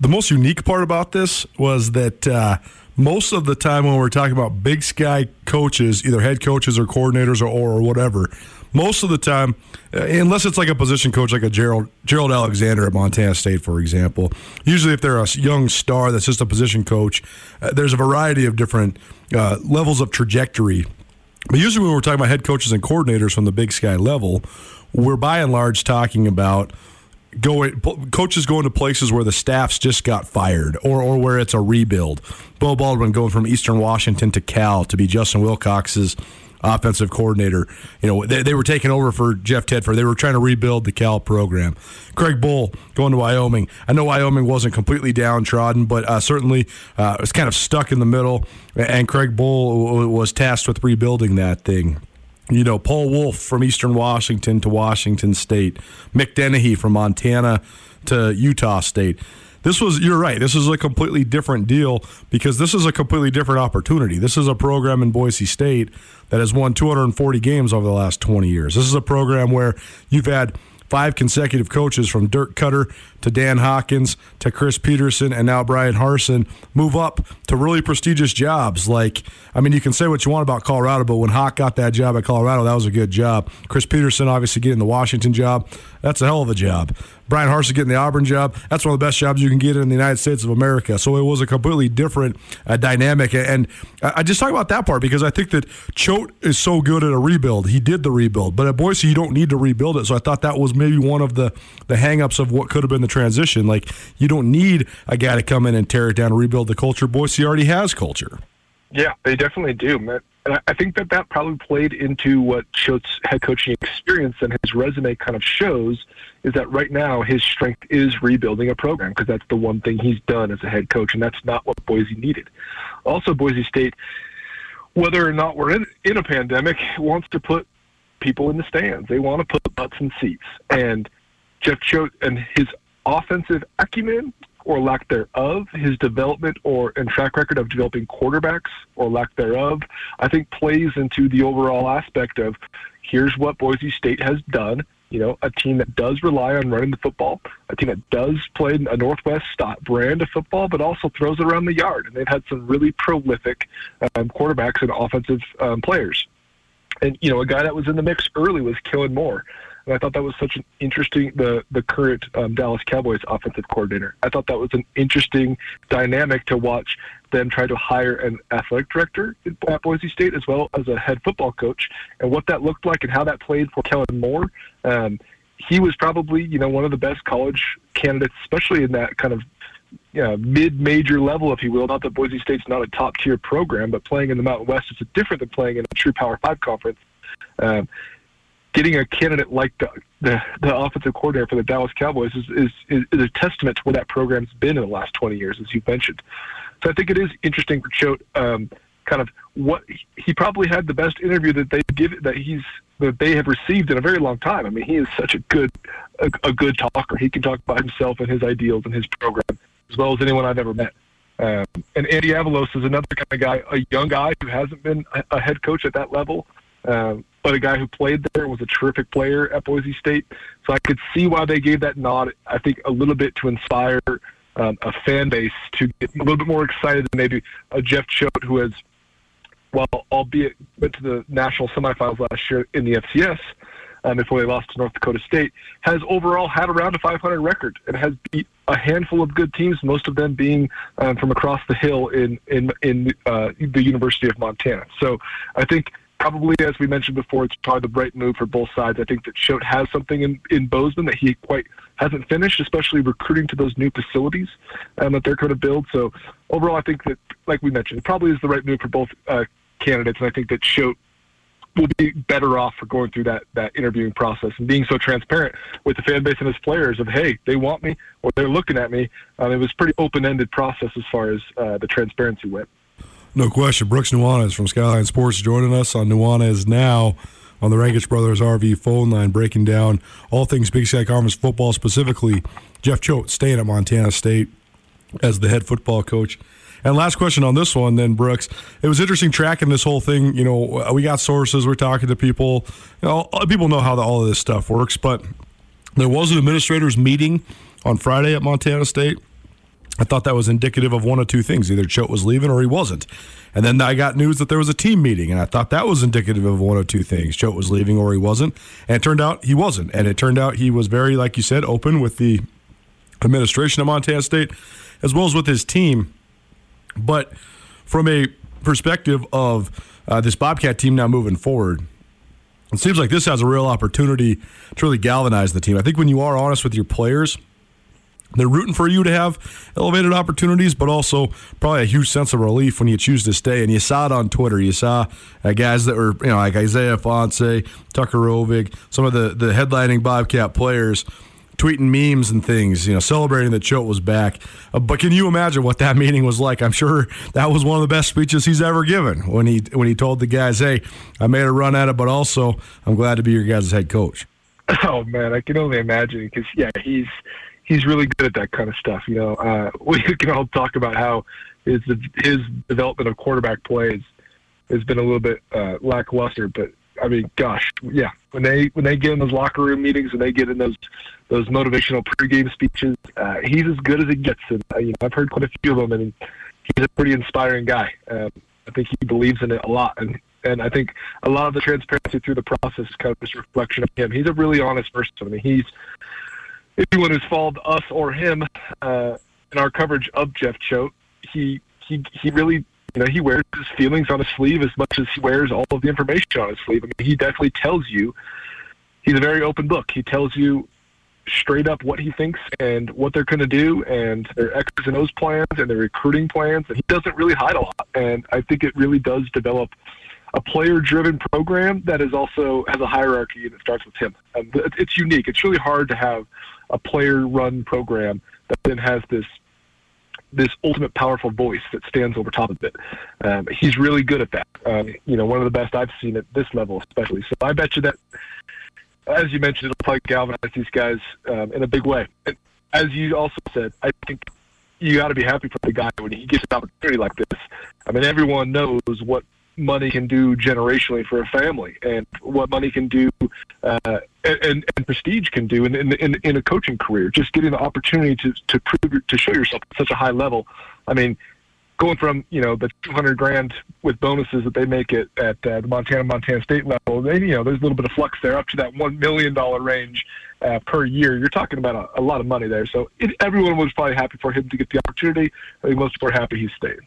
The most unique part about this was that most of the time when we're talking about Big Sky coaches, either head coaches or coordinators or whatever, most of the time, unless it's like a position coach like a Gerald Alexander at Montana State, for example, usually if they're a young star that's just a position coach, there's a variety of different levels of trajectory. But usually when we're talking about head coaches and coordinators from the Big Sky level, we're by and large talking about coaches going to places where the staffs just got fired or where it's a rebuild. Bo Baldwin going from Eastern Washington to Cal to be Justin Wilcox's offensive coordinator. You know, they were taking over for Jeff Tedford. They were trying to rebuild the Cal program. Craig Bull going to Wyoming. I know Wyoming wasn't completely downtrodden, but certainly it was kind of stuck in the middle, and Craig Bull was tasked with rebuilding that thing. You know, Paul Wolf from Eastern Washington to Washington State. Mick Dennehy from Montana to Utah State. You're right, this is a completely different deal, because this is a completely different opportunity. This is a program in Boise State that has won 240 games over the last 20 years. This is a program where you've had 5 consecutive coaches from Dirk Cutter to Dan Hawkins to Chris Peterson and now Brian Harsin move up to really prestigious jobs. Like, I mean, you can say what you want about Colorado, but when Hawk got that job at Colorado, that was a good job. Chris Peterson obviously getting the Washington job. That's a hell of a job. Brian Harsin getting the Auburn job. That's one of the best jobs you can get in the United States of America. So it was a completely different dynamic. And I just talk about that part because I think that Choate is so good at a rebuild. He did the rebuild. But at Boise, you don't need to rebuild it. So I thought that was maybe one of the hang-ups of what could have been the transition. Like, you don't need a guy to come in and tear it down and rebuild the culture. Boise already has culture. Yeah, they definitely do, man. And I think that probably played into what Choate's head coaching experience and his resume kind of shows, is that right now his strength is rebuilding a program, because that's the one thing he's done as a head coach, and that's not what Boise needed. Also, Boise State, whether or not we're in a pandemic, wants to put people in the stands. They want to put butts in seats. And Jeff Choate and his offensive acumen, or lack thereof, his development and track record of developing quarterbacks, or lack thereof, I think plays into the overall aspect of here's what Boise State has done. you know, a team that does rely on running the football, a team that does play a Northwest brand of football, but also throws it around the yard. And they've had some really prolific quarterbacks and offensive players. And, you know, a guy that was in the mix early was Kellen Moore. And I thought that was such an interesting, the current Dallas Cowboys offensive coordinator. I thought that was an interesting dynamic to watch them try to hire an athletic director at Boise State as well as a head football coach, and what that looked like and how that played for Kellen Moore. He was probably, you know, one of the best college candidates, especially in that kind of mid-major level, if you will. Not that Boise State's not a top-tier program, but playing in the Mountain West is different than playing in a true Power 5 conference. Getting a candidate like the offensive coordinator for the Dallas Cowboys is a testament to where that program's been in the last 20 years, as you mentioned. So I think it is interesting for Choate, kind of what he probably had the best interview that they give that they have received in a very long time. I mean, he is such a good talker. He can talk about himself and his ideals and his program as well as anyone I've ever met. And Andy Avalos is another kind of guy, a young guy who hasn't been a head coach at that level. But a guy who played there, was a terrific player at Boise State. So I could see why they gave that nod, I think, a little bit to inspire a fan base to get a little bit more excited than maybe a Jeff Choate who has, well, albeit went to the national semifinals last year in the FCS before they lost to North Dakota State, has overall had around a 500 record and has beat a handful of good teams, most of them being from across the hill in the University of Montana. So I think probably, as we mentioned before, it's probably the right move for both sides. I think that Choate has something in Bozeman that he quite hasn't finished, especially recruiting to those new facilities that they're going to build. So overall, I think that, like we mentioned, it probably is the right move for both candidates, and I think that Choate will be better off for going through that interviewing process and being so transparent with the fan base and his players of, hey, they want me or they're looking at me. It was a pretty open-ended process as far as the transparency went. No question. Brooks Nuanez from Skyline Sports joining us on Nuanez Now on the Rankage Brothers RV phone line, breaking down all things Big Sky Conference football, specifically Jeff Choate staying at Montana State as the head football coach. And last question on this one then, Brooks. It was interesting tracking this whole thing. You know, we got sources, we're talking to people. You know, people know how all of this stuff works, but there was an administrators meeting on Friday at Montana State. I thought that was indicative of one of two things. Either Choate was leaving or he wasn't. And then I got news that there was a team meeting, and I thought that was indicative of one of two things. Choate was leaving or he wasn't. And it turned out he wasn't. And it turned out he was very, like you said, open with the administration of Montana State as well as with his team. But from a perspective of this Bobcat team now moving forward, it seems like this has a real opportunity to really galvanize the team. I think when you are honest with your players, they're rooting for you to have elevated opportunities, but also probably a huge sense of relief when you choose to stay. And you saw it on Twitter. You saw guys that were, you know, like Isaiah Fonse, Tucker Rovig, some of the headlining Bobcat players tweeting memes and things, you know, celebrating that Choate was back. But can you imagine what that meeting was like? I'm sure that was one of the best speeches he's ever given when he told the guys, hey, I made a run at it, but also I'm glad to be your guys' head coach. Oh, man, I can only imagine because, yeah, He's really good at that kind of stuff. You know, we can all talk about how his development of quarterback plays has been a little bit lackluster. But I mean, gosh, yeah, when they get in those locker room meetings and they get in those motivational pregame speeches, he's as good as it gets. And you know, I've heard quite a few of them, and he's a pretty inspiring guy. I think he believes in it a lot, and I think a lot of the transparency through the process is kind of just a reflection of him. He's a really honest person. I mean, anyone who's followed us or him in our coverage of Jeff Choate, he really, you know, he wears his feelings on his sleeve as much as he wears all of the information on his sleeve. I mean, he definitely tells you, he's a very open book. He tells you straight up what he thinks and what they're going to do and their X's and O's plans and their recruiting plans, and he doesn't really hide a lot. And I think it really does develop a player-driven program that is also has a hierarchy, and it starts with him. It's unique. It's really hard to have a player-run program that then has this ultimate powerful voice that stands over top of it. He's really good at that. You know, one of the best I've seen at this level, especially. So I bet you that, as you mentioned, it'll probably galvanize these guys in a big way. And as you also said, I think you got to be happy for the guy when he gets an opportunity like this. I mean, everyone knows what money can do generationally for a family, and what money can do and prestige can do in a coaching career. Just getting the opportunity to prove, to show yourself at such a high level. I mean, going from, you know, the $200,000 with bonuses that they make at the Montana State level, they, you know, there's a little bit of flux there up to that $1 million range per year. You're talking about a lot of money there. So everyone was probably happy for him to get the opportunity. I think most people are happy he stayed.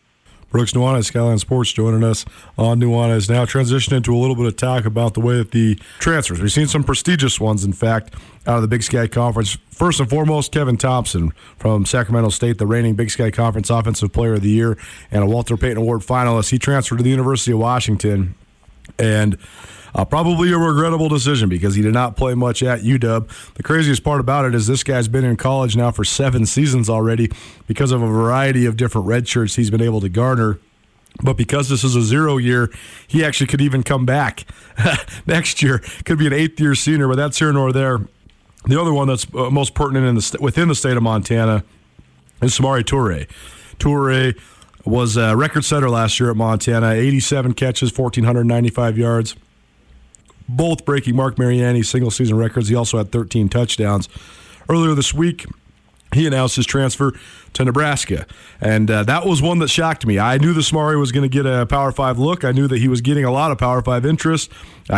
Brooks Nuanez, Skyline Sports, joining us on Nuanez Now. Transition into a little bit of talk about the way that the transfers, we've seen some prestigious ones, in fact, out of the Big Sky Conference. First and foremost, Kevin Thompson from Sacramento State, the reigning Big Sky Conference Offensive Player of the Year and a Walter Payton Award finalist. He transferred to the University of Washington, and probably a regrettable decision because he did not play much at UW. The craziest part about it is this guy's been in college now for 7 seasons already because of a variety of different red shirts he's been able to garner. But because this is a 0 year, he actually could even come back next year. Could be an 8th-year senior, but that's here nor there. The other one that's most pertinent within the state of Montana is Samari Torrey. Torrey was a record setter last year at Montana, 87 catches, 1,495 yards. Both breaking Mark Mariani's single-season records. He also had 13 touchdowns. Earlier this week, he announced his transfer to Nebraska, and that was one that shocked me. I knew that Samari was going to get a Power 5 look. I knew that he was getting a lot of Power 5 interest.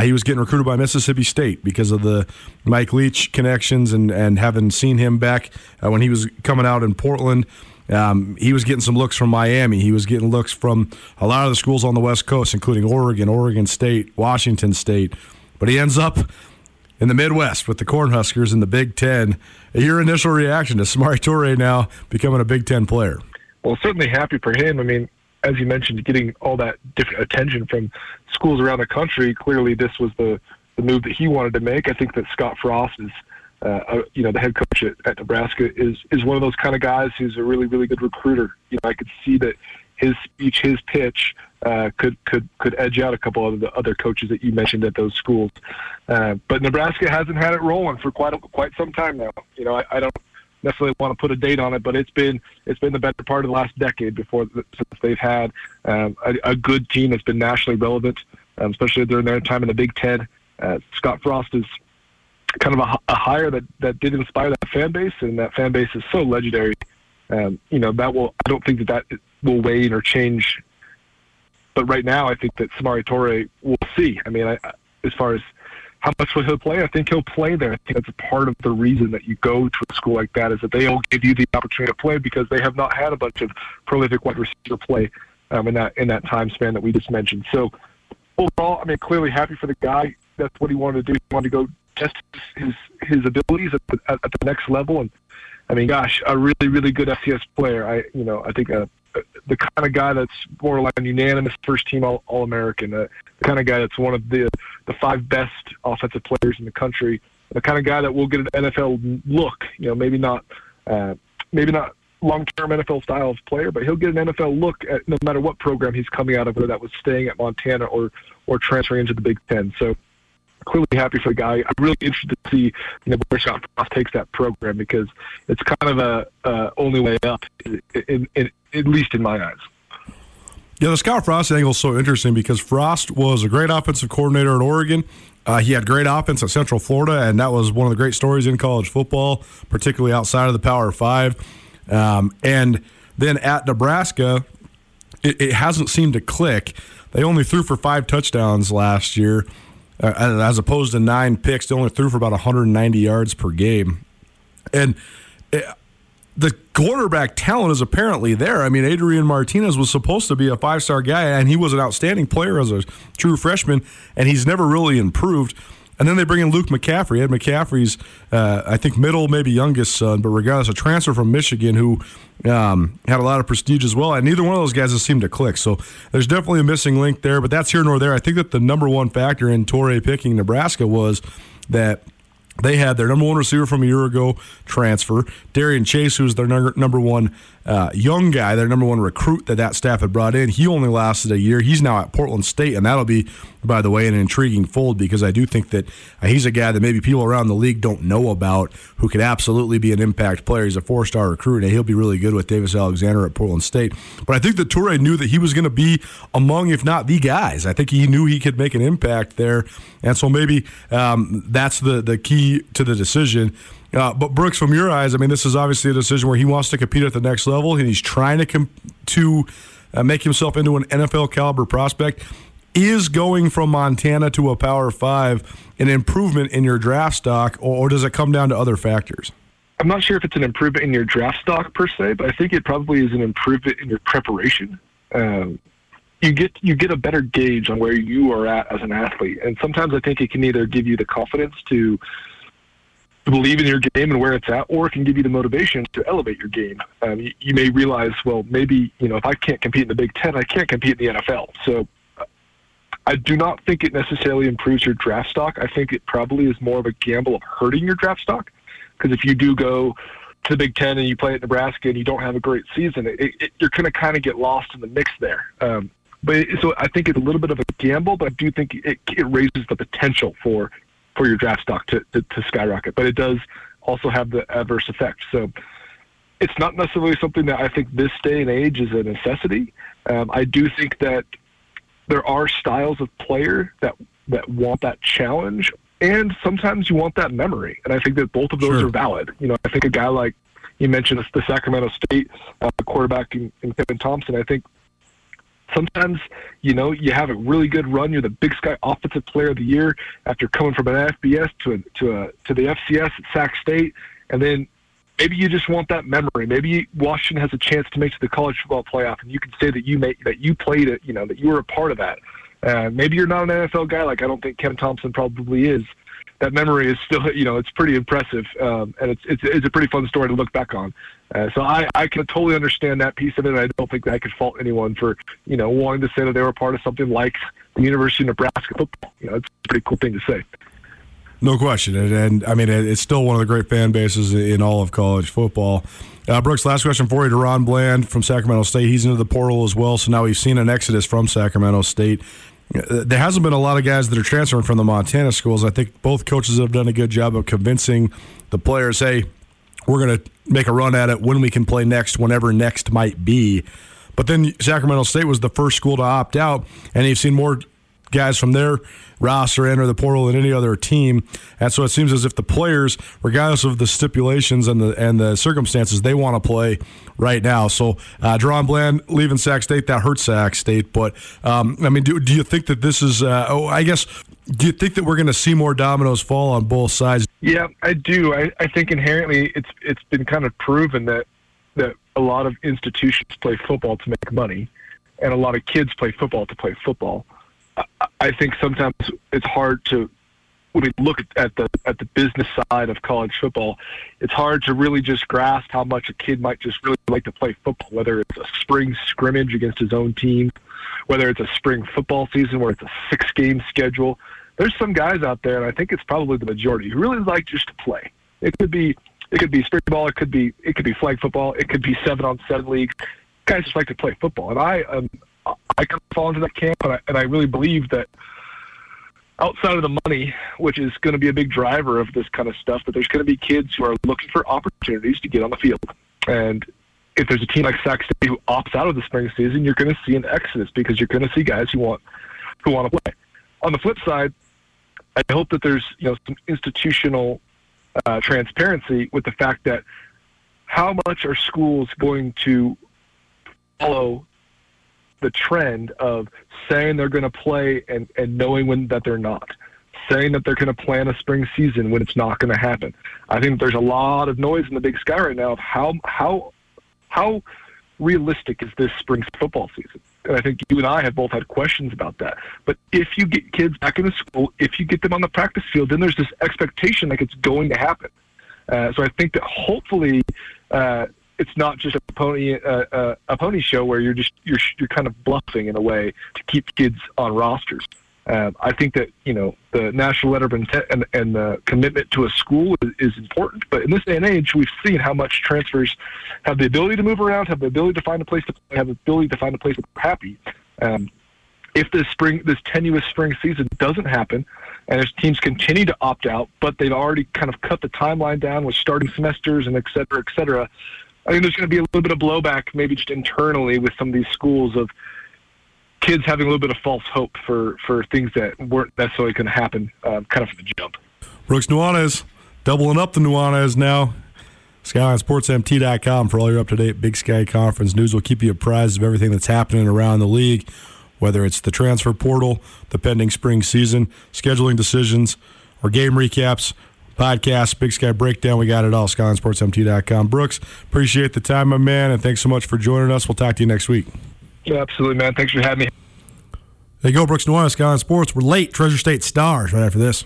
He was getting recruited by Mississippi State because of the Mike Leach connections and having seen him back when he was coming out in Portland. He was getting some looks from Miami. He was getting looks from a lot of the schools on the West Coast, including Oregon, Oregon State, Washington State. But he ends up in the Midwest with the Cornhuskers in the Big Ten. Your initial reaction to Samari Torrey now becoming a Big Ten player? Well, certainly happy for him. I mean, as you mentioned, getting all that different attention from schools around the country, clearly this was the move that he wanted to make. I think that Scott Frost is, you know, the head coach at Nebraska is one of those kind of guys who's a really, really good recruiter. You know, I could see that his speech, his pitch, could edge out a couple of the other coaches that you mentioned at those schools, but Nebraska hasn't had it rolling for quite some time now. You know, I don't necessarily want to put a date on it, but it's been the better part of the last decade since they've had a good team that's been nationally relevant, especially during their time in the Big Ten. Scott Frost is kind of a hire that did inspire that fan base, and that fan base is so legendary. You know, I don't think that will wane or change. But right now, I think that Samari Torrey, we'll see. I mean, as far as how much will he play, I think he'll play there. I think that's a part of the reason that you go to a school like that, is that they will give you the opportunity to play because they have not had a bunch of prolific wide receiver play in that time span that we just mentioned. So overall, I mean, clearly happy for the guy. That's what he wanted to do. He wanted to go test his abilities at the next level. And I mean, gosh, a really, really good FCS player. I think the kind of guy that's borderline unanimous first-team All-American, the kind of guy that's one of the 5 best offensive players in the country, the kind of guy that will get an NFL look. You know, maybe not long-term NFL style of player, but he'll get an NFL look at no matter what program he's coming out of, whether that was staying at Montana or transferring into the Big Ten. So clearly happy for the guy. I'm really interested to see, you know, where Scott Frost takes that program, because it's kind of a only way up, at least in my eyes. Yeah, the Scott Frost angle is so interesting because Frost was a great offensive coordinator in Oregon. He had great offense at Central Florida, and that was one of the great stories in college football, particularly outside of the Power Five. And then at Nebraska, it hasn't seemed to click. They only threw for 5 touchdowns last year. As opposed to 9 picks, they only threw for about 190 yards per game. And the quarterback talent is apparently there. I mean, Adrian Martinez was supposed to be a 5-star guy, and he was an outstanding player as a true freshman, and he's never really improved. And then they bring in Luke McCaffrey. Ed McCaffrey's, I think, middle, maybe youngest son, but regardless, a transfer from Michigan who had a lot of prestige as well. And neither one of those guys has seemed to click. So there's definitely a missing link there, but that's here nor there. I think that the number one factor in Torrey picking Nebraska was that They had their number one receiver from a year ago transfer, Darian Chase, who's their number one young guy, their number one recruit that staff had brought in. He only lasted a year. He's now at Portland State, and that'll be, by the way, an intriguing fold because I do think that he's a guy that maybe people around the league don't know about who could absolutely be an impact player. He's a four-star recruit, and he'll be really good with Davis Alexander at Portland State. But I think that Torrey knew that he was going to be among, if not the guys. I think he knew he could make an impact there, and so maybe that's the key to the decision. But Brooks, from your eyes, I mean, this is obviously a decision where he wants to compete at the next level, and he's trying to make himself into an NFL-caliber prospect. Is going from Montana to a Power 5 an improvement in your draft stock, or does it come down to other factors? I'm not sure if it's an improvement in your draft stock per se, but I think it probably is an improvement in your preparation. You get a better gauge on where you are at as an athlete, and sometimes I think it can either give you the confidence to believe in your game and where it's at, or it can give you the motivation to elevate your game. You may realize, well, maybe, you know, if I can't compete in the Big Ten, I can't compete in the NFL. So I do not think it necessarily improves your draft stock. I think it probably is more of a gamble of hurting your draft stock, because if you do go to the Big Ten and you play at Nebraska and you don't have a great season, you're going to kind of get lost in the mix there. So I think it's a little bit of a gamble, but I do think it raises the potential for your draft stock to skyrocket. But it does also have the adverse effect. So it's not necessarily something that I think this day and age is a necessity. I do think that there are styles of player that want that challenge, and sometimes you want that memory. And I think that both of those are valid. You know, I think a guy like you mentioned, the Sacramento State quarterback in Kevin Thompson, I think sometimes, you know, you have a really good run. You're the Big Sky Offensive Player of the Year after coming from an FBS to the FCS at Sac State, and then maybe you just want that memory. Maybe Washington has a chance to make to the college football playoff, and you can say that you played it. You know, that you were a part of that. Maybe you're not an NFL guy, like I don't think Kevin Thompson probably is. That memory is still, you know, it's pretty impressive, and it's a pretty fun story to look back on. So I can totally understand that piece of it, and I don't think that I could fault anyone for, you know, wanting to say that they were part of something like the University of Nebraska football. You know, it's a pretty cool thing to say. No question, and I mean, it's still one of the great fan bases in all of college football. Brooks, last question for you. Deron Bland from Sacramento State, he's into the portal as well, so now we've seen an exodus from Sacramento State. There hasn't been a lot of guys that are transferring from the Montana schools. I think both coaches have done a good job of convincing the players, hey, we're going to make a run at it when we can play next, whenever next might be. But then Sacramento State was the first school to opt out, and you've seen more guys from their roster enter the portal than any other team. And so it seems as if the players, regardless of the stipulations and the circumstances, they want to play right now. So Deron Bland leaving Sac State, that hurts Sac State. But, I mean, do you think that this is do you think that we're going to see more dominoes fall on both sides? Yeah, I do. I think inherently it's been kind of proven that a lot of institutions play football to make money, and a lot of kids play football to play football. I think sometimes it's hard to, when we look at the business side of college football, it's hard to really just grasp how much a kid might just really like to play football, whether it's a spring scrimmage against his own team, whether it's a spring football season where it's a 6-game schedule. There's some guys out there, and I think it's probably the majority, who really like just to play. It could be spring ball, it could be flag football, it could be 7-on-7 league. Guys just like to play football, and I kind of fall into that camp, and I really believe that outside of the money, which is going to be a big driver of this kind of stuff, that there's going to be kids who are looking for opportunities to get on the field. And if there's a team like Sac State who opts out of the spring season, you're going to see an exodus because you're going to see guys who want to play. On the flip side, I hope that there's, you know, some institutional transparency with the fact that how much are schools going to follow the trend of saying they're going to play and knowing when that they're not, saying that they're going to plan a spring season when it's not going to happen. I think there's a lot of noise in the Big Sky right now of how realistic is this spring football season. And I think you and I have both had questions about that. But if you get kids back into school, if you get them on the practice field, then there's this expectation like it's going to happen. So I think that hopefully it's not just a pony show where you're kind of bluffing in a way to keep kids on rosters. I think that, you know, the national letter of intent and the commitment to a school is important. But in this day and age, we've seen how much transfers have the ability to move around, have the ability to find a place to play, have the ability to find a place to be happy. If this tenuous spring season doesn't happen, and if teams continue to opt out, but they've already kind of cut the timeline down with starting semesters and et cetera, I think there's going to be a little bit of blowback, maybe just internally with some of these schools of kids having a little bit of false hope for things that weren't necessarily going to happen kind of from the jump. Brooks Nuanez, doubling up the Nuanez now. SkylineSportsMT.com for all your up-to-date Big Sky Conference news. We'll keep you apprised of everything that's happening around the league, whether it's the transfer portal, the pending spring season, scheduling decisions, or game recaps, podcasts, Big Sky Breakdown. We got it all, SkylineSportsMT.com. Brooks, appreciate the time, my man, and thanks so much for joining us. We'll talk to you next week. Yeah, absolutely, man. Thanks for having me. There you go, Brooks Nuanez, Skyline Sports. We're late. Treasure State Stars right after this.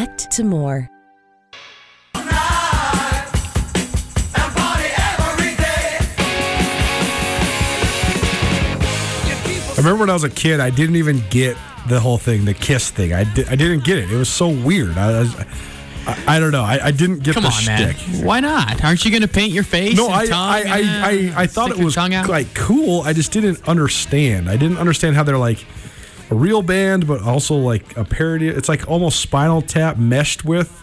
to more. I remember when I was a kid, I didn't even get the whole thing, the kiss thing. I didn't get it. It was so weird. I don't know. I didn't get the shtick. Why not? Aren't you going to paint your face? No, I thought it was like cool. I just didn't understand. I didn't understand how they're like a real band, but also like a parody. It's like almost Spinal Tap meshed with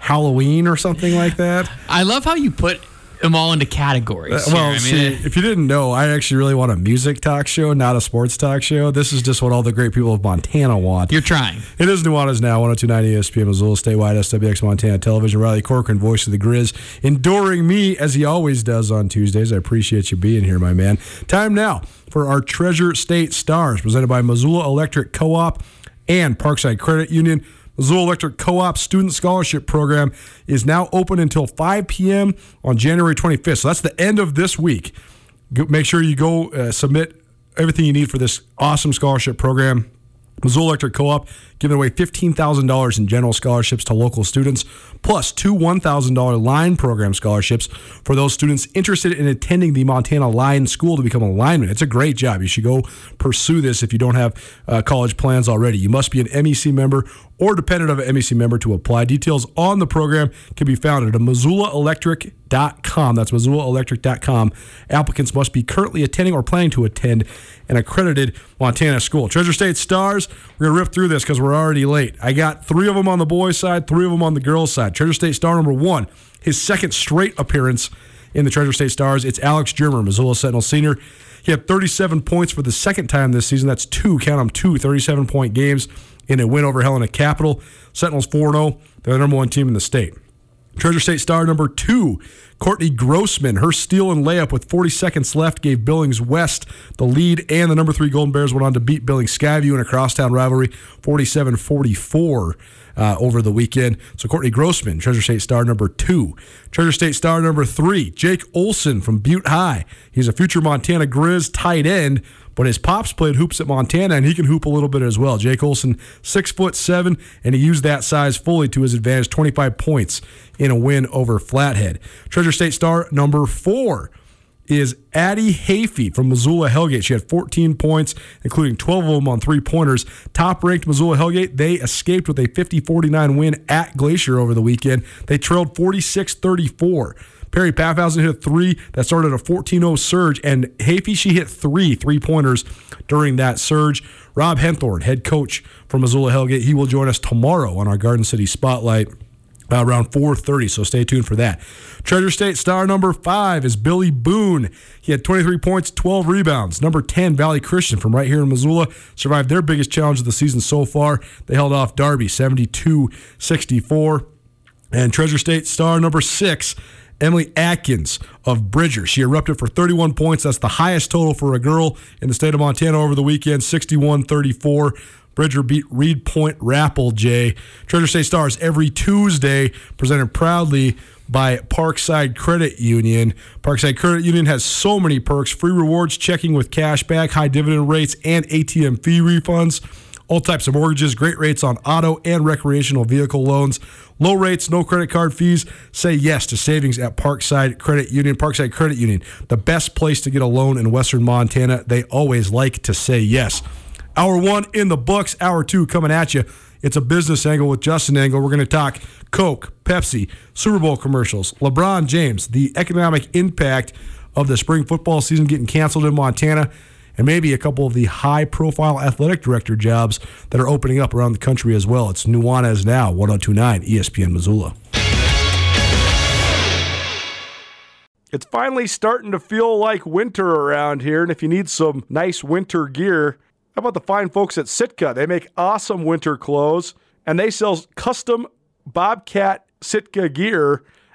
Halloween or something like that. I love how you put them all into categories. Well, if you didn't know, I actually really want a music talk show, not a sports talk show. This is just what all the great people of Montana want. You're trying. It is Nuanez Now, 102.9 ESPN, Missoula, statewide SWX Montana Television. Riley Corcoran, voice of the Grizz, enduring me as he always does on Tuesdays. I appreciate you being here, my man. Time now for our Treasure State Stars, presented by Missoula Electric Co-op and Parkside Credit Union. Missoula Electric Co-op Student Scholarship Program is now open until 5 p.m. on January 25th. So that's the end of this week. Make sure you go submit everything you need for this awesome scholarship program. Missoula Electric Co-op giving away $15,000 in general scholarships to local students, plus two $1,000 line program scholarships for those students interested in attending the Montana Lion School to become a lineman. It's a great job. You should go pursue this if you don't have college plans already. You must be an MEC member or dependent of an MEC member to apply. Details on the program can be found at missoulaelectric.com. That's missoulaelectric.com. Applicants must be currently attending or planning to attend an accredited Montana school. Treasure State Stars, we're going to rip through this because we're already late. I got three of them on the boys' side, three of them on the girls' side. Treasure State Star number one, his second straight appearance in the Treasure State Stars, it's Alex Germer, Missoula Sentinel senior. He had 37 points for the second time this season. That's two 37-point games in a win over Helena Capital. Sentinels 4-0. They're the number one team in the state. Treasure State Star number two, Courtney Grossman. Her steal and layup with 40 seconds left gave Billings West the lead, and the number three Golden Bears went on to beat Billings Skyview in a crosstown rivalry 47-44 over the weekend. So Courtney Grossman, Treasure State Star number two. Treasure State Star number three, Jake Olson from Butte High. He's a future Montana Grizz tight end, but his pops played hoops at Montana, and he can hoop a little bit as well. Jake Olson, 6'7", and he used that size fully to his advantage, 25 points in a win over Flathead. Treasure State Star number four is Addie Hafey from Missoula Hellgate. She had 14 points, including 12 of them on three-pointers. Top-ranked Missoula Hellgate, they escaped with a 50-49 win at Glacier over the weekend. They trailed 46-34. Perry Paffhausen hit a three that started a 14-0 surge, and Hafey, she hit three-pointers during that surge. Rob Henthorn, head coach from Missoula Hellgate, he will join us tomorrow on our Garden City Spotlight around 4:30, so stay tuned for that. Treasure State Star number five is Billy Boone. He had 23 points, 12 rebounds. Number 10, Valley Christian from right here in Missoula, survived their biggest challenge of the season so far. They held off Darby, 72-64. And Treasure State Star number six, Emily Atkins of Bridger. She erupted for 31 points. That's the highest total for a girl in the state of Montana over the weekend, 61-34. Bridger beat Reed Point Rappel, Jay. Treasure State Stars every Tuesday, presented proudly by Parkside Credit Union. Parkside Credit Union has so many perks: free rewards, checking with cash back, high dividend rates, and ATM fee refunds. All types of mortgages, great rates on auto and recreational vehicle loans, low rates, no credit card fees. Say yes to savings at Parkside Credit Union. Parkside Credit Union, the best place to get a loan in Western Montana. They always like to say yes. Hour one in the books, hour two coming at you. It's a business angle with Justin Angle. We're going to talk Coke, Pepsi, Super Bowl commercials, LeBron James, the economic impact of the spring football season getting canceled in Montana, and maybe a couple of the high-profile athletic director jobs that are opening up around the country as well. It's Nuanez Now, 102.9 ESPN Missoula. It's finally starting to feel like winter around here, and if you need some nice winter gear, how about the fine folks at Sitka? They make awesome winter clothes, and they sell custom Bobcat Sitka gear